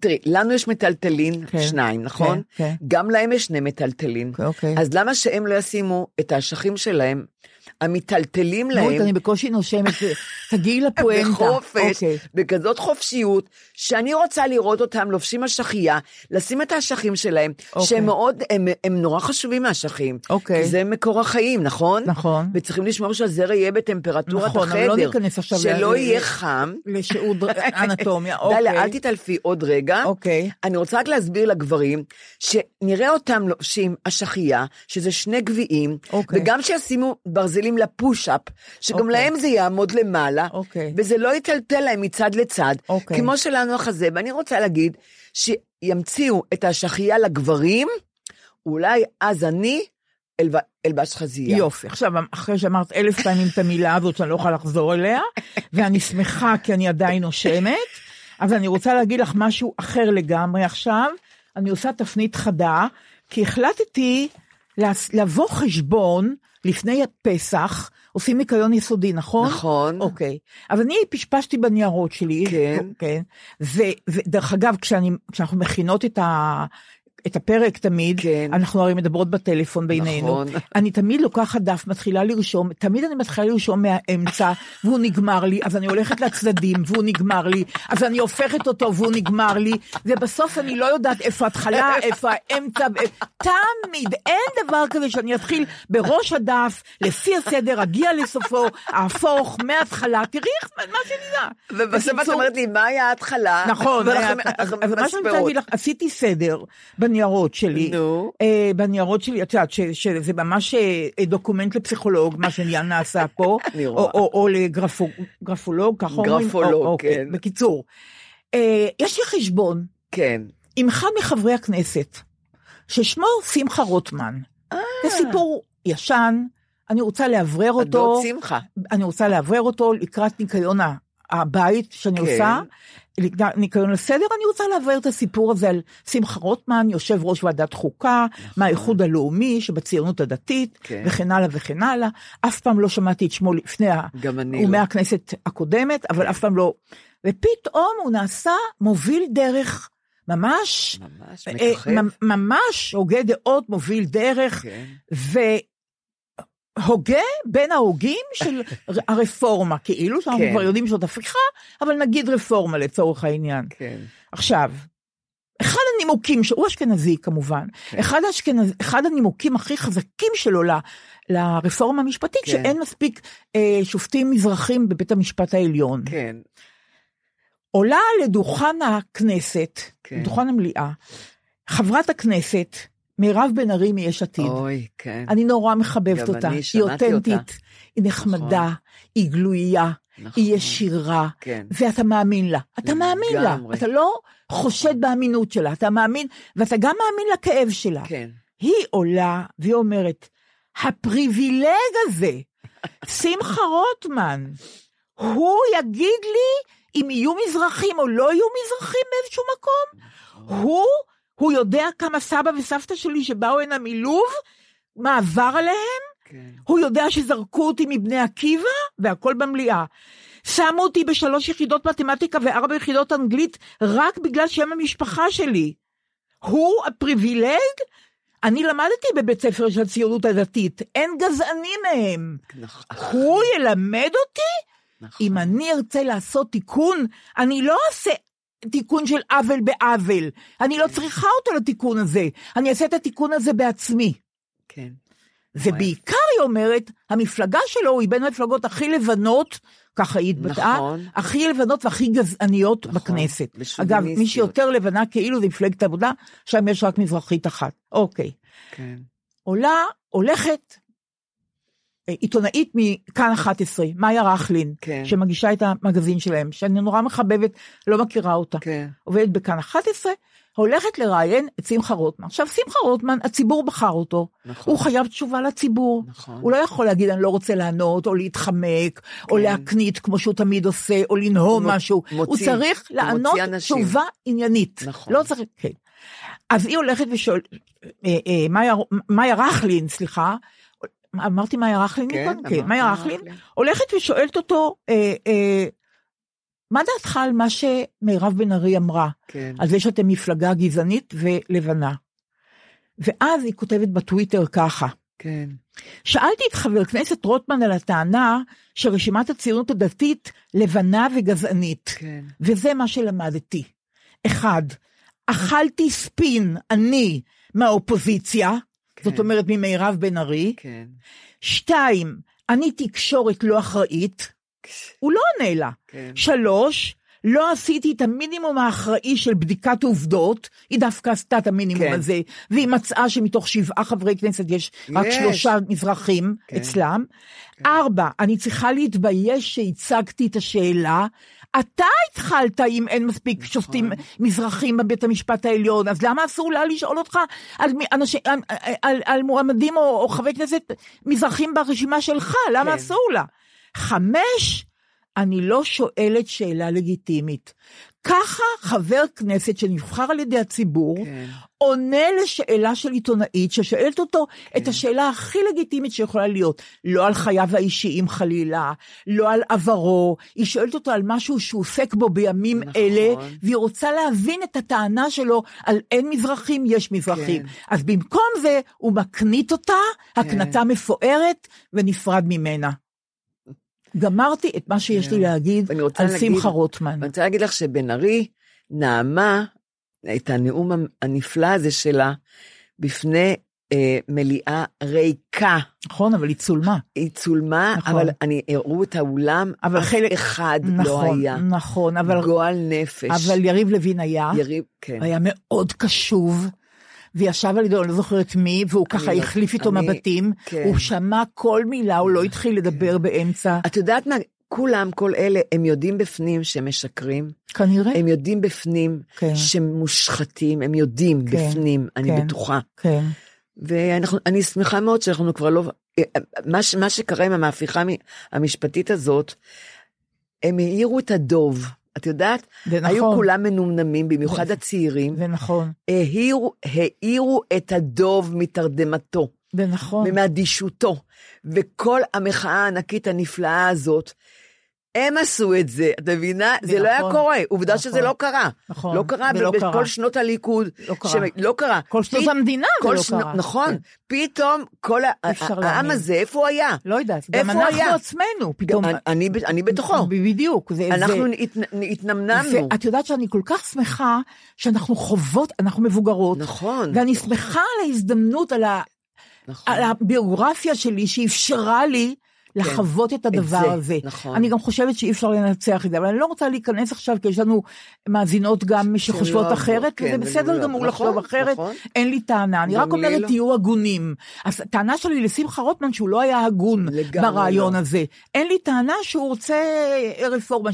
תראי, לנו יש מטלטלין, שניים, נכון? גם להם יש שני מטלטלין. אז למה שהם לא ישימו את האשכים שלהם, המטלטלים להם... נורית, אני בקושי נושמת, תגיעי לפואנטה. בחופש, בכזאת חופשיות, שאני רוצה לראות אותם לובשים אשכייה, לשים את האשכים שלהם, שהם מאוד, הם נורא חשובים מהאשכים. כי זה מקור החיים, נכון? נכון. וצריכים לשמור שהזרע יהיה בטמפרטורת החדר. שלא יהיה חם. לשיעור אנטומיה, דליה, אל תתעלפי עוד רגע. אני רוצה רק להסביר לגברים, שנראה אותם לובשים אשכייה, שזה שני גביעים, וגם שישימו ברזלים לפוש-אפ, שגם להם זה יעמוד למעלה, וזה לא יטלטל להם מצד לצד, כמו שלנו החזה, ואני רוצה להגיד, שימציאו את השחייה לגברים, אולי אז אני אלבש חזייה. יופי, עכשיו, אחרי שאמרת 1000 פעמים את המילה הזאת, אני לא יכולה לחזור אליה, ואני שמחה כי אני עדיין נושמת, אז אני רוצה להגיד לך משהו אחר לגמרי עכשיו, אני עושה תפנית חדה, כי החלטתי לבוא חשבון, לפני פסח, עושים ניקיון יסודי, נכון? נכון. אוקיי. אבל אני פשפשתי בניירות שלי. כן. כן. ודרך אגב, כשאנחנו מכינות את הפרק תמיד, כן. אנחנו הרי מדברות בטלפון בינינו. נכון. אני תמיד לוקחת דף, מתחילה לרשום, תמיד אני מתחילה לרשום מהאמצע, והוא נגמר לי, אז אני הולכת לצדדים, והוא נגמר לי, אז אני הופכת אותו, והוא נגמר לי, ובסוף אני לא יודעת איפה התחלה, איפה האמצע, תמיד, אין דבר כזה שאני אתחיל בראש הדף, לפי הסדר, אגיע לסופו, ההפוך, מההתחלה, תראי מה שנדע. ובסוף את אומרת לי, מה היה ההתחלה? נכון. עשיתי סדר בניירות שלי, בניירות שלי, את יודעת, שזה ממש דוקומנט לפסיכולוג, מה שעניין נעשה פה, או לגרפולוג, ככה אומרים, בקיצור, יש לי חשבון, עם אחד מחברי הכנסת, ששמו שמחה רוטמן, זה סיפור ישן, אני רוצה לאוורר אותו, לקראת ניקיון הבית שאני עושה, ניקיון לסדר, אני רוצה להעביר את הסיפור הזה על שמחה רוטמן, יושב ראש ועדת חוקה, מהאיחוד הלאומי, שבציונות הדתית, וכן הלאה וכן הלאה, אף פעם לא שמעתי את שמו לפני ומהכנסת הקודמת, אבל אף פעם לא, ופתאום הוא נעשה מוביל דרך, ממש, ממש הוגה דעות, מוביל דרך, הוגה בין ההוגים של הרפורמה, כאילו שאנחנו כבר יודעים שזאת הפיכה, אבל נגיד רפורמה לצורך העניין. עכשיו, אחד הנימוקים, שהוא אשכנזי כמובן, אחד הנימוקים הכי חזקים שלו לרפורמה המשפטית, שאין מספיק שופטים מזרחים בבית המשפט העליון. עולה לדוכן הכנסת, דוכן המליאה, חברת הכנסת, מירב בן ארי מיש עתיד. אוי, כן. אני נורא מחבבת אותה. היא אותנטית, אותה. היא נחמדה, נכון. היא גלויה, נכון. היא ישירה, כן. ואתה מאמין לה. אתה מאמין לה, אתה לא חושד באמינות שלה, אתה מאמין, ואתה גם מאמין לכאב שלה. כן. היא עולה והיא אומרת, הפריבילג הזה, שמחה רוטמן, הוא יגיד לי אם יהיו מזרחים או לא יהיו מזרחים באיזשהו מקום, הוא יודע כמה סבא וסבתא שלי שבאו הנה מלוב, מה עבר עליהם, הוא יודע שזרקו אותי מבני עקיבא, והכל במליאה. שמו אותי ב3 יחידות מתמטיקה ו4 יחידות אנגלית, רק בגלל שם המשפחה שלי. הוא הפריבילג? אני למדתי בבית ספר של הציונות הדתית, אין גזענים מהם. הוא ילמד אותי? אם אני ארצה לעשות תיקון, אני לא אעשה תיקון של עוול בעוול. אני לא צריכה אותו לתיקון הזה. אני אעשה את התיקון הזה בעצמי. כן. ובעיקר היא אומרת, המפלגה שלו היא בין המפלגות הכי לבנות, ככה היא התבטאה, נכון. הכי לבנות והכי גזעניות נכון, בכנסת. אגב, מי שיותר לבנה כאילו זה מפלגת עבודה, שם יש רק מזרחית אחת. אוקיי. כן. עולה, הולכת, עיתונאית מכאן 11, מאיה רחלין, כן. שמגישה את המגזין שלהם, שאני נורא מחבבת, לא מכירה אותה. כן. עובדת בכאן 11, הולכת לראיין את שמחה רוטמן. עכשיו, שמחה רוטמן, הציבור בחר אותו. נכון. הוא חייב תשובה לציבור. נכון. הוא לא יכול להגיד, אני לא רוצה לענות, או להתחמק, כן. או להקנית, כמו שהוא תמיד עושה, או לנהום משהו. הוא צריך לענות תשובה עניינית. נכון. לא צריך, כן. אז היא הולכת ושואלת, מאיה רחלין, סליחה, אמרתי מאיה רחלין? כן, אמרתי מאיה רחלין. הולכת ושואלת אותו, מה דעתך על מה שמירב בן ארי אמרה? כן. על זה שאתם מפלגה גזענית ולבנה. ואז היא כותבת בטוויטר ככה. כן. שאלתי את חבר כנסת רוטמן על הטענה שרשימת הציונות הדתית לבנה וגזענית. כן. וזה מה שלמדתי. 1. אכלתי ספין, אני, מהאופוזיציה. כן. זאת אומרת ממירב בן ארי. כן. 2. אני תקשורת לא אחראית. הוא לא עונה לה. 3, לא עשיתי את המינימום האחראי של בדיקת עובדות, היא דווקא עשתה את המינימום הזה, והיא מצאה שמתוך 7 חברי כנסת יש רק 3 מזרחים אצלם. 4, אני צריכה להתבייש שהצגתי את השאלה, אתה התחלת אם אין מספיק שופטים מזרחים בבית המשפט העליון, אז למה אסור לה לשאול אותך על מועמדים או חברי כנסת מזרחים ברשימה שלך, למה אסור לה? 5, אני לא שואלת שאלה לגיטימית. ככה חבר כנסת שנבחר על ידי הציבור, עונה לשאלה של עיתונאית, ששאלת אותו את השאלה הכי לגיטימית שיכולה להיות, לא על חייו האישיים חלילה, לא על עברו, היא שואלת אותו על משהו שהוא עוסק בו בימים אלה, והיא רוצה להבין את הטענה שלו, על אין מזרחים, יש מזרחים. אז במקום זה, הוא מקנית אותה, הקנתה מפוארת, ונפרד ממנה. גמרתי את מה שיש לי להגיד על שמחה רוטמן. אני רוצה להגיד לך שבן ארי נעמה את הנאום הנפלא הזה שלה בפני מליאה ריקה. נכון, אבל היא צולמה. היא צולמה, אבל אני הראו את האולם, אף אחד לא היה. נכון, אבל... גועל נפש. אבל יריב לוין היה. יריב, כן. היה מאוד קשוב. וישב על ידו, אני לא זוכרת מי, והוא ככה החליף איתו מבטים, הוא שמע כל מילה, הוא לא התחיל לדבר באמצע. את יודעת מה, כולם, כל אלה, הם יודעים בפנים שמשקרים, כנראה. הם יודעים בפנים שמושחתים, הם יודעים בפנים, אני בטוחה. ואני שמחה מאוד שאנחנו כבר לא, מה שקרה עם המהפיכה המשפטית הזאת, הם העירו את הדוב, את יודעת, היו כולם מנומנמים, במיוחד הצעירים, העירו את הדוב מתרדמתו, ממדישותו, וכל המחאה הענקית הנפלאה הזאת, הם עשו את זה, את מבינה? זה לא היה קורה, עובדה שזה לא קרה, לא קרה בכל שנות הליכוד, לא קרה, כל שנות המדינה זה לא קרה, נכון, פתאום כל העם הזה, איפה הוא היה? לא יודעת, גם אנחנו עצמנו, אני בתוכו, בדיוק, אנחנו התנמנמנו, את יודעת שאני כל כך שמחה, שאנחנו חוות, אנחנו מבוגרות, ואני שמחה על ההזדמנות, על הביוגרפיה שלי, שאפשרה לי, לחוות את הדבר הזה. אני גם חושבת שאי אפשר לנצח את זה, אבל אני לא רוצה להיכנס עכשיו, כי יש לנו מאזינות גם שחושבות אחרת, וזה בסדר גמור לחשוב אחרת, אין לי טענה, אני רק אומרת תהיו הגונים. אז טענה שלי לשמחה רוטמן, שהוא לא היה הגון ברעיון הזה. אין לי טענה שהוא רוצה רפורמה.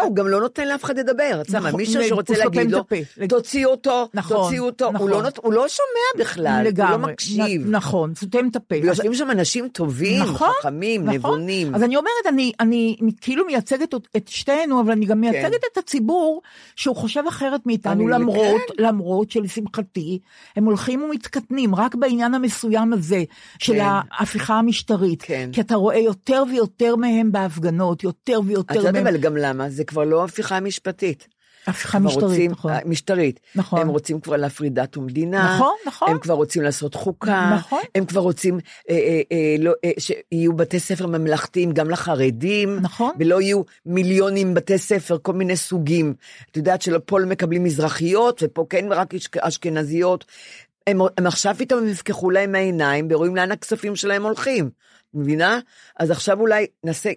הוא גם לא נותן לאף אחד לדבר, מישהו שרוצה להגיד לו, תוציאו אותו, הוא לא שומע בכלל, הוא לא מקשיב. נכון, סותם את הפה. ויושבים שם אנשים טובים, חכמים, ישרים, נבונים. אז אני אומרת, אני כאילו מייצגת את שתינו, אבל אני גם מייצגת את הציבור, שהוא חושב אחרת מאיתנו, למרות שלשמחתי, הם הולכים ומתקטנים, רק בעניין המסוים הזה, של ההפיכה המשטרית, כי אתה רואה יותר ויותר מהם בהפגנות, יותר ויותר מהם. אתה יודע, אבל גם למה? זה כבר לא הפיכה המשפטית. הפיכה משטרית, נכון. הם רוצים כבר להפריד דת ומדינה, נכון, נכון. הם כבר רוצים לעשות חוקה, נכון. הם כבר רוצים שיהיו בתי ספר ממלכתיים גם לחרדים, נכון. ולא יהיו מיליונים בתי ספר, כל מיני סוגים, את יודעת שפה לא מקבלים מזרחיות, ופה כן רק אשכנזיות, הם עכשיו פתאום יפקחו להם העיניים, ורואים לאן הכספים שלהם הולכים, מבינה? אז עכשיו אולי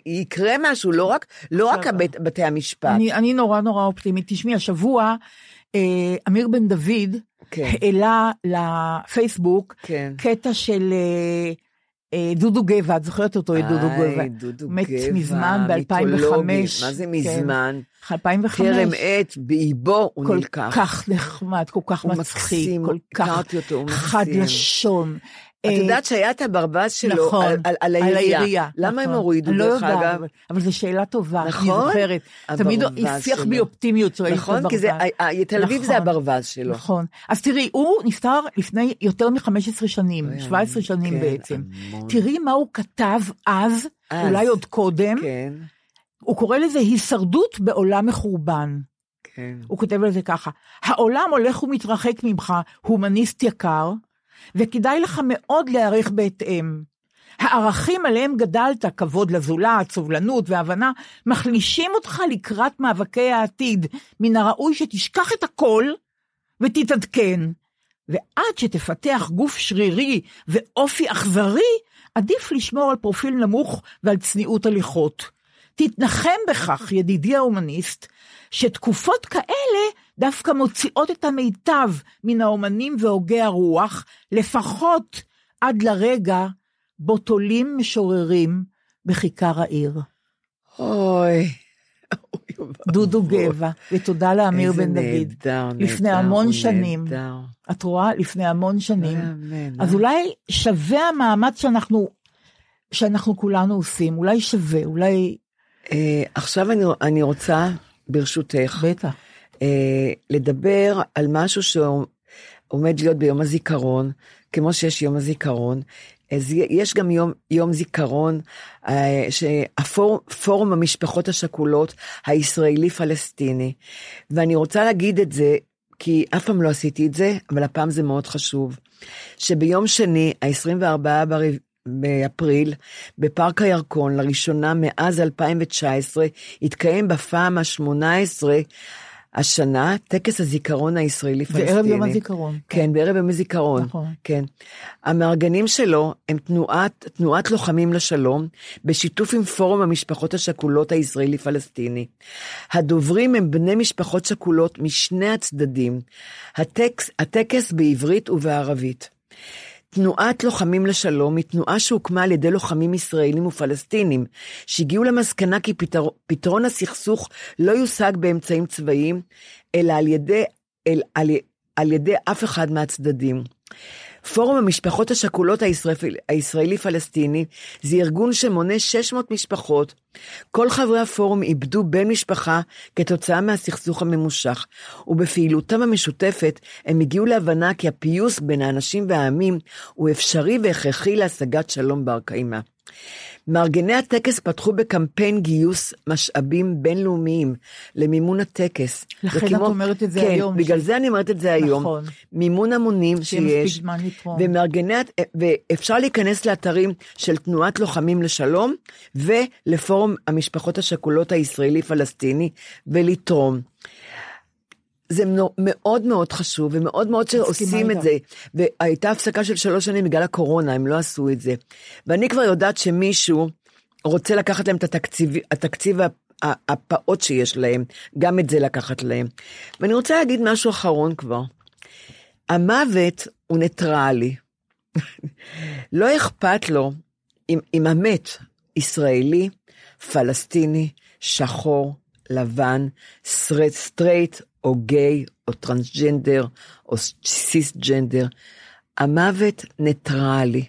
יקרה משהו, לא רק בתי המשפט. אני נורא אופטימית. תשמעי, השבוע, אמיר בן דוד, העלה לפייסבוק, קטע של דודו גבע, את זוכרת אותו, דודו גבע. מת מזמן ב-2005. מה זה מזמן? 2005. כרם עת, באיבו, הוא נלקח. כל כך נחמד, כל כך מצחיק, כל כך חד לשון. את יודעת שהיה את הברבז שלו על העירייה. למה הם הורידו דרך אגב? אבל זו שאלה טובה, נזכרת. תמיד השיח באופטימיות. נכון, כי תל אביב זה הברבז שלו. נכון. אז תראי, הוא נפטר לפני יותר מ-15 שנים, 17 שנים בעצם. תראי מה הוא כתב אז, אולי עוד קודם. הוא קורא לזה הישרדות בעולם מחורבן. הוא כותב לזה ככה. העולם הולך ומתרחק ממך, הומניסט יקר, וכדאי לך מאוד להעריך בהתאם. הערכים עליהם גדלת, כבוד לזולת, סובלנות והבנה, מחלישים אותך לקראת מאבקי העתיד. מן הראוי שתשכח את הכל ותתעדכן. ועד שתפתח גוף שרירי ואופי אכזרי, עדיף לשמור על פרופיל נמוך ועל צניעות הליכות. תתנחם בכך, ידידי האומניסט, שתקופות כאלה דווקא מוציאות את המיטב מן האומנים והוגי הרוח, לפחות עד לרגע בו תולים משוררים בכיכר העיר. אוי, דודו גבע, ותודה לאמיר בן דוד, לפני המון שנים, את רואה, לפני המון שנים, אז אולי שווה המעמד שאנחנו כולנו עושים, אולי שווה, אולי... עכשיו אני רוצה, ברשותך, לדבר על משהו שעומד להיות ביום הזיכרון, כמו שיש יום הזיכרון, אז יש גם יום זיכרון, פורום המשפחות השכולות הישראלי-פלסטיני, ואני רוצה להגיד את זה, כי אף פעם לא עשיתי את זה, אבל הפעם זה מאוד חשוב, שביום שני, ה-24 ברביעי, באפריל, בפארק הירקון, לראשונה מאז 2019, התקיים בפעם ה-18 השנה, טקס הזיכרון הישראלי פלסטיני. בערב יום הזיכרון. כן, בערב יום הזיכרון. נכון. כן. המארגנים שלו הם תנועת לוחמים לשלום, בשיתוף עם פורום המשפחות השכולות הישראלי פלסטיני. הדוברים הם בני משפחות שכולות משני הצדדים. הטקס בעברית ובערבית. תנועת לוחמים לשלום היא תנועה שהוקמה על ידי לוחמים ישראלים ופלסטינים, שהגיעו למסקנה כי פתרון הסכסוך לא יושג באמצעים צבאיים, אלא על ידי אף אחד מהצדדים. פורום המשפחות השכולות הישראלי-פלסטיני זה ארגון שמונה 600 משפחות. כל חברי הפורום איבדו בן משפחה כתוצאה מהסכסוך הממושך, ובפעילותם המשותפת הם הגיעו להבנה כי הפיוס בין האנשים והעמים הוא אפשרי והכרחי להשגת שלום בר קיימא. מארגני הטקס פתחו בקמפיין גיוס משאבים בינלאומיים למימון הטקס. לכן וכמו, את אומרת את זה כן, היום. בגלל זה אני אומרת את זה היום. נכון. מימון המונים שיש. ומארגני, ואפשר להיכנס לאתרים של תנועת לוחמים לשלום, ולפורום המשפחות השכולות הישראלי-פלסטיני, ולתרום. זה מאוד מאוד חשוב, ומאוד מאוד שעושים את זה, והייתה הפסקה של 3 שנים בגלל הקורונה, הם לא עשו את זה, ואני כבר יודעת שמישהו רוצה לקחת להם את התקציב הפעות שיש להם, גם את זה לקחת להם, ואני רוצה להגיד משהו אחרון כבר, המוות הוא ניטרלי, לא אכפת לו, אם המת ישראלי, פלסטיני, שחור, לבן, סטרייט, או גיי, או טרנסג'נדר, או סיסג'נדר, המוות ניטרלי,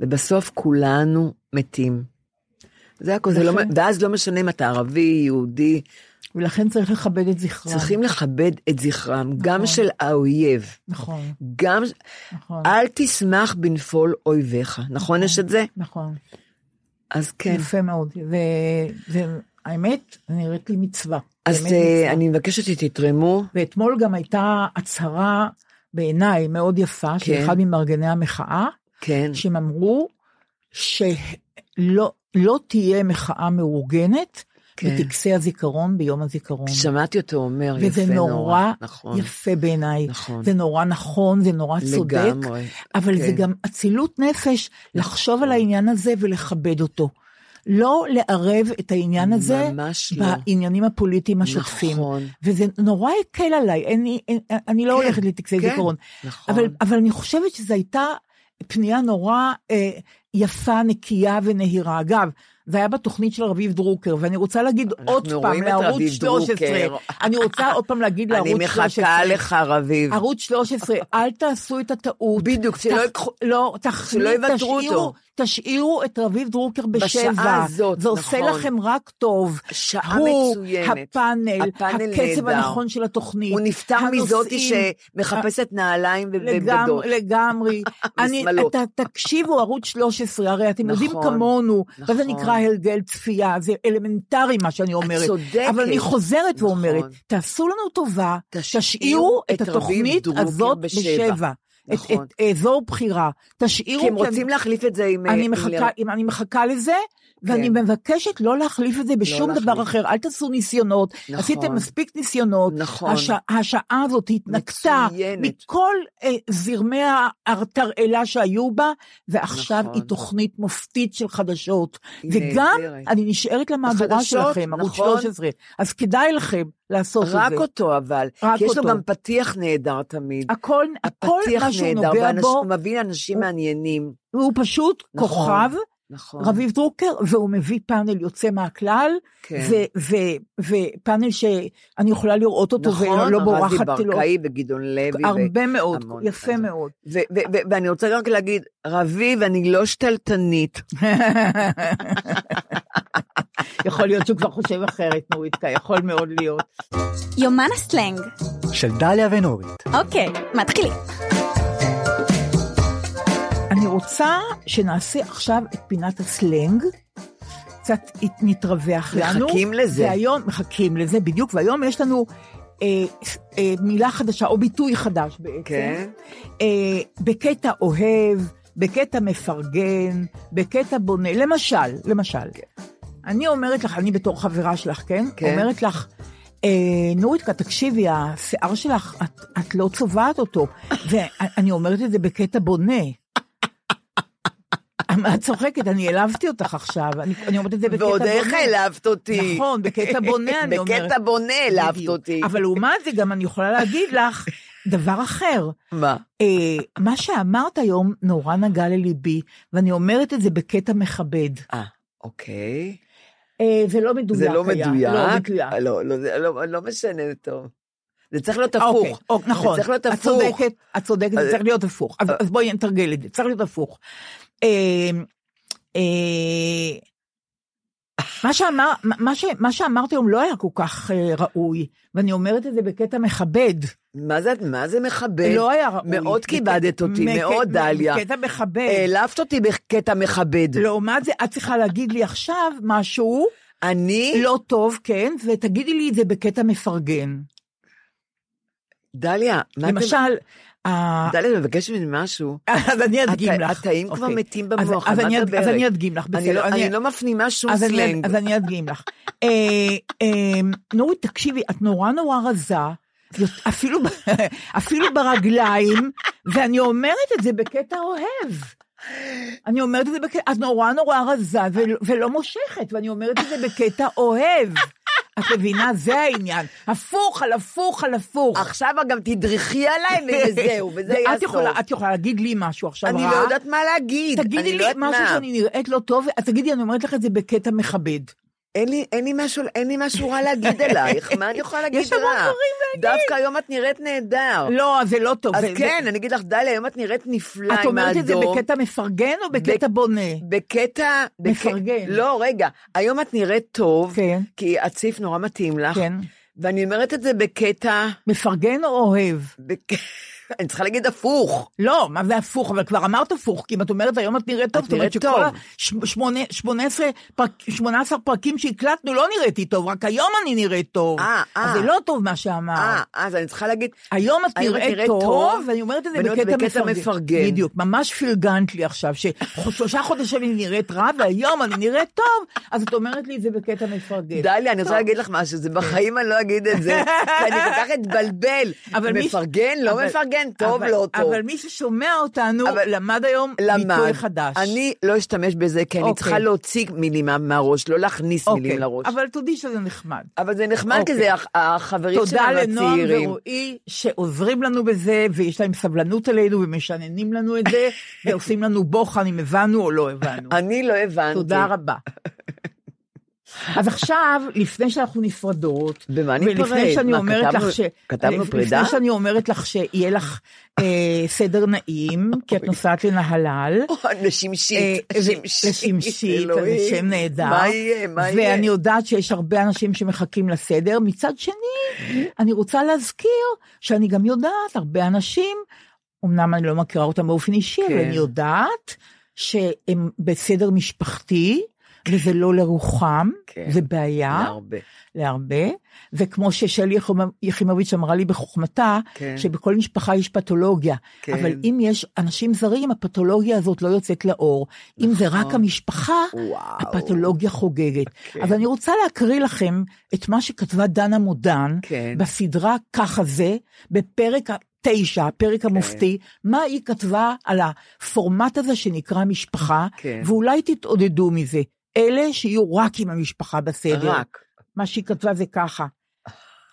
ובסוף כולנו מתים. זה הכל, זה לא, ואז לא משנה אם אתה ערבי, יהודי. ולכן צריך לכבד את זכרם. צריכים לכבד את זכרם, נכון. גם של האויב. נכון. גם, נכון. אל תשמח בנפול אויביך, נכון, נכון יש את זה? נכון. אז כן. יפה מאוד, והאמת נראית לי מצווה. אז מצווה. אני מבקשת שתתרמו. ואתמול גם הייתה הצהרה בעיניי מאוד יפה, כן. של אחד ממארגני המחאה, כן. שהם אמרו שלא תהיה מחאה מאורגנת, כן. בטקסי הזיכרון ביום הזיכרון. שמעתי אותו אומר יפה נורא. וזה נורא נכון. יפה בעיניי. נכון. זה נורא נכון, זה נורא צודק. לגמרי. אבל כן. זה גם אצילות נפש לחשוב נכון. על העניין הזה ולכבד אותו. לא לערב את העניין הזה בעניינים לא. הפוליטיים השוטפים. נכון. וזה נורא הקל עליי. אני לא כן. הולכת לטקסי כן. זיכרון. נכון. אבל אני חושבת שזו הייתה פנייה נורא יפה, נקייה ונהירה. אגב, זה היה בתוכנית של רביב דרוקר, ואני רוצה להגיד עוד פעם לערוץ 13, אני רוצה עוד פעם להגיד לערוץ 13, אני מחכה לך רביב, ערוץ 13, אל תעשו את הטעות, בדיוק, שלא יוותרו אותו, תשאירו את רביב דרוקר בשבע, זה עושה לכם רק טוב, שעה מצוינת, הפאנל, הקצב הנכון של התוכנית, הוא נפטר מזאתי שמחפשת נעליים ובגדות, לגמרי, תקשיבו ערוץ 13, הרי אתם יודעים כמונו, וזה נקרא הרגל צפייה, זה אלמנטרי מה שאני אומרת, אבל אני חוזרת ואומרת, תעשו לנו טובה, תשאירו את התוכנית הזאת בשבע, את אזור בחירה, תשאירו, כי הם רוצים להחליף את זה עם, אני מחכה לזה, ואני מבקשת לא להחליף את זה בשום דבר אחר, אל תעשו ניסיונות, עשיתם מספיק ניסיונות, השעה הזאת התנקתה, מכל זרמי התרעלה שהיו בה, ועכשיו היא תוכנית מופתית של חדשות, וגם אני נשארת למעברה שלכם, ערוץ 13, אז כדאי לכם, לעשות את זה. רק אותו אבל, כי יש לו גם פתיח נהדר תמיד. הכל מה שהוא נוגע בו. הוא מבין אנשים מעניינים. הוא פשוט כוכב, רביב דרוקר, והוא מביא פאנל יוצא מהכלל, ופאנל שאני יכולה לראות אותו, ולא בורחת. נכון, רזי ברקאי וגדעון לוי. הרבה מאוד, יפה מאוד. ואני רוצה רק להגיד, רביב, אני לא שתלטנית. יכול להיות שהוא כבר חושב אחרת, נורית, יכול מאוד להיות. יומן הסלנג. של דליה ונורית. אוקיי, מתחילים. אני רוצה שנעשה עכשיו את פינת הסלנג, קצת נתרווח לנו. מחכים לזה. והיום, מחכים לזה בדיוק, והיום יש לנו מילה חדשה, או ביטוי חדש בעצם. בקטע אוהב, בקטע מפרגן, בקטע בונה, למשל. אני אומרת לך, אני בתור חברה שלך, כן? אומרת לך, נורית, תקשיבי, השיער שלך, את לא צובעת אותו, ואני אומרת את זה בקטע בונה. את צוחקת, אני העלבתי אותך עכשיו, אני אומרת את זה בקטע בונה. ועוד איך העלבת אותי. נכון, בקטע בונה, אני אומרת. בקטע בונה העלבת אותי. אבל לעומת זה גם אני יכולה להגיד לך, דבר אחר. מה? מה שאמרת היום נורא נגע לליבי, ואני אומרת את זה בקטע מכבד. אוקיי. זה לא מדויק. זה לא מדויק. לא משנה טוב. זה צריך להיות הפוך. נכון. זה צריך להיות הפוך. את צודקת, זה צריך להיות הפוך. אז בואי נתרגל את זה. צריך להיות הפוך. מה שאמרת היום לא היה כל כך ראוי, ואני אומרת את זה בקטע מכבד. מה זה מכבד? לא היה ראוי. מאוד כיבדת אותי, מאוד דליה. בקטע מכבד. העלבת אותי בקטע מכבד. לעומת זה, את צריכה להגיד לי עכשיו משהו. אני? לא טוב, כן, ותגידי לי את זה בקטע מפרגן. דליה, למשל, דליה מבקשת ממני משהו. אז אני אדגים לך. התאים כבר מתים במוח. אז אני אדגים לך. אני לא מפנימה שום סלנג. אז אני אדגים לך. נורית, תקשיבי, את נורא נורא רזה, אפילו ברגליים, ואני אומרת את זה בקטע אוהב. אני אומרת את זה בקטע, את נורא נורא רזה, ולא מושכת, ואני אומרת את זה בקטע אוהב. את מבינה, זה העניין. הפוך על הפוך על הפוך. עכשיו גם תדרכי עליי וזהו, וזה יהיה סוף. את יכולה להגיד לי משהו עכשיו. אני לא יודעת מה להגיד. תגידי לי משהו שאני נראית לא טוב, אז תגידי, אני אומרת לך את זה בקטע מכבד. אין לי משהו רע להגיד אלייך, מה אני יכולה להגיד רע? יש המון דברים להגיד. דווקא היום את נראית נהדר. לא, זה לא טוב. אז כן, אני אגיד לך, דליה, היום את נראית נפלא עם האדום. את אומרת את זה בקטע מפרגן או בקטע בונה? בקטע... מפרגן. לא, רגע, היום את נראית טוב, כי הציף נורא מתאים לך, ואני אומרת את זה בקטע... מפרגן או אוהב? אני צריכה להגיד הפוך. לא, מה זה הפוך? אבל כבר אמרת הפוך, כי אם את אומרת היום את נראית טוב, את נראית טוב. שכל 18 פרקים שהקלטנו לא נראיתי טוב, רק היום אני נראית טוב. אז זה לא טוב מה שאמרת. אז אני צריכה להגיד, היום את נראית טוב, ואני אומרת את זה בקטע מפרגן. בדיוק, ממש פילגנת לי עכשיו, ששלושה חודשים אני נראית רע, והיום אני נראית טוב, אז את אומרת לי את זה בקטע מפרגן. דליה, אני רוצה להגיד לך משהו, זה בחיים אני לא אגיד את זה, אני כל כך אתבלבל. מפרגן, לא מפרגן. טוב, לא טוב. אבל מי ששומע אותנו למד היום ביטוי חדש. אני לא אשתמש בזה, כי אני צריכה להוציא מילים מהראש, לא להכניס מילים לראש. אבל תודי שזה נחמד. אבל זה נחמד כזה, החברים שלנו הצעירים. תודה לנועם ורועי שעוזרים לנו בזה, ויש להם סבלנות עלינו, ומשננים לנו את זה, ועושים לנו בוחן אם הבנו או לא הבנו. אני לא הבנתי. תודה רבה. אז עכשיו, לפני שאנחנו נפרדות, במה נפרד? לפני שאני אומרת לך שיהיה לך סדר נעים, כי את נוסעת לנהלל. לשמשית. לשמשית, שם נהדר. ואני יודעת שיש הרבה אנשים שמחכים לסדר. מצד שני, אני רוצה להזכיר שאני גם יודעת, הרבה אנשים, אמנם אני לא מכירה אותם באופן אישי, אבל אני יודעת שהם בסדר משפחתי, וזה לא לרוחם, זה בעיה, להרבה, וכמו ששלי יחימוביץ' אמרה לי בחוכמתה, שבכל משפחה יש פתולוגיה, אבל אם יש אנשים זרים, הפתולוגיה הזאת לא יוצאת לאור, אם זה רק המשפחה, הפתולוגיה חוגגת. אז אני רוצה להקריא לכם את מה שכתבה דנה מודן, בסדרה ככה זה, בפרק תשע, הפרק המופתי, מה היא כתבה על הפורמט הזה שנקרא משפחה, ואולי תתעודדו מזה. אלה שיהיו רק עם המשפחה בסדר. רק. מה שהיא כתבה זה ככה.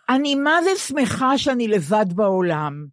אני מה זה שמחה שאני לבד בעולם.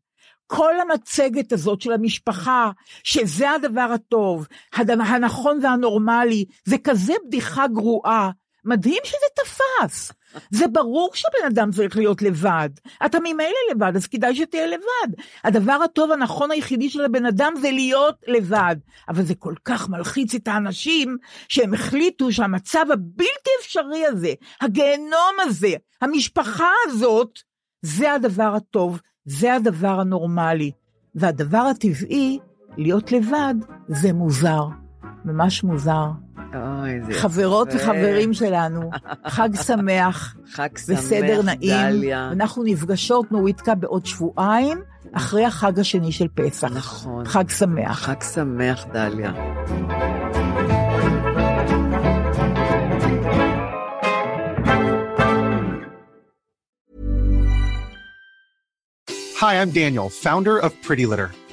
כל המצגת הזאת של המשפחה, שזה הדבר הטוב, הנכון והנורמלי, זה כזה בדיחה גרועה. מדהים שזה תפס. זה ברור שבן אדם צריך להיות לבד. אתה ממילא לבד, אז כדאי שתהיה לבד. הדבר הטוב, הנכון היחידי של הבן אדם זה להיות לבד. אבל זה כל כך מלחיץ את האנשים שהם החליטו שהמצב הבלתי אפשרי הזה, הגיהנום הזה, המשפחה הזאת, זה הדבר הטוב, זה הדבר הנורמלי. והדבר הטבעי, להיות לבד, זה מוזר. ממש מוזר. חברות וחברים שלנו, חג שמח, בסדר נעים, אנחנו נפגשות נוריתקה בעוד שבועיים, אחרי החג השני של פסח. נכון. חג שמח. חג שמח, דליה. Hi, I'm Daniel, founder of Pretty Litter.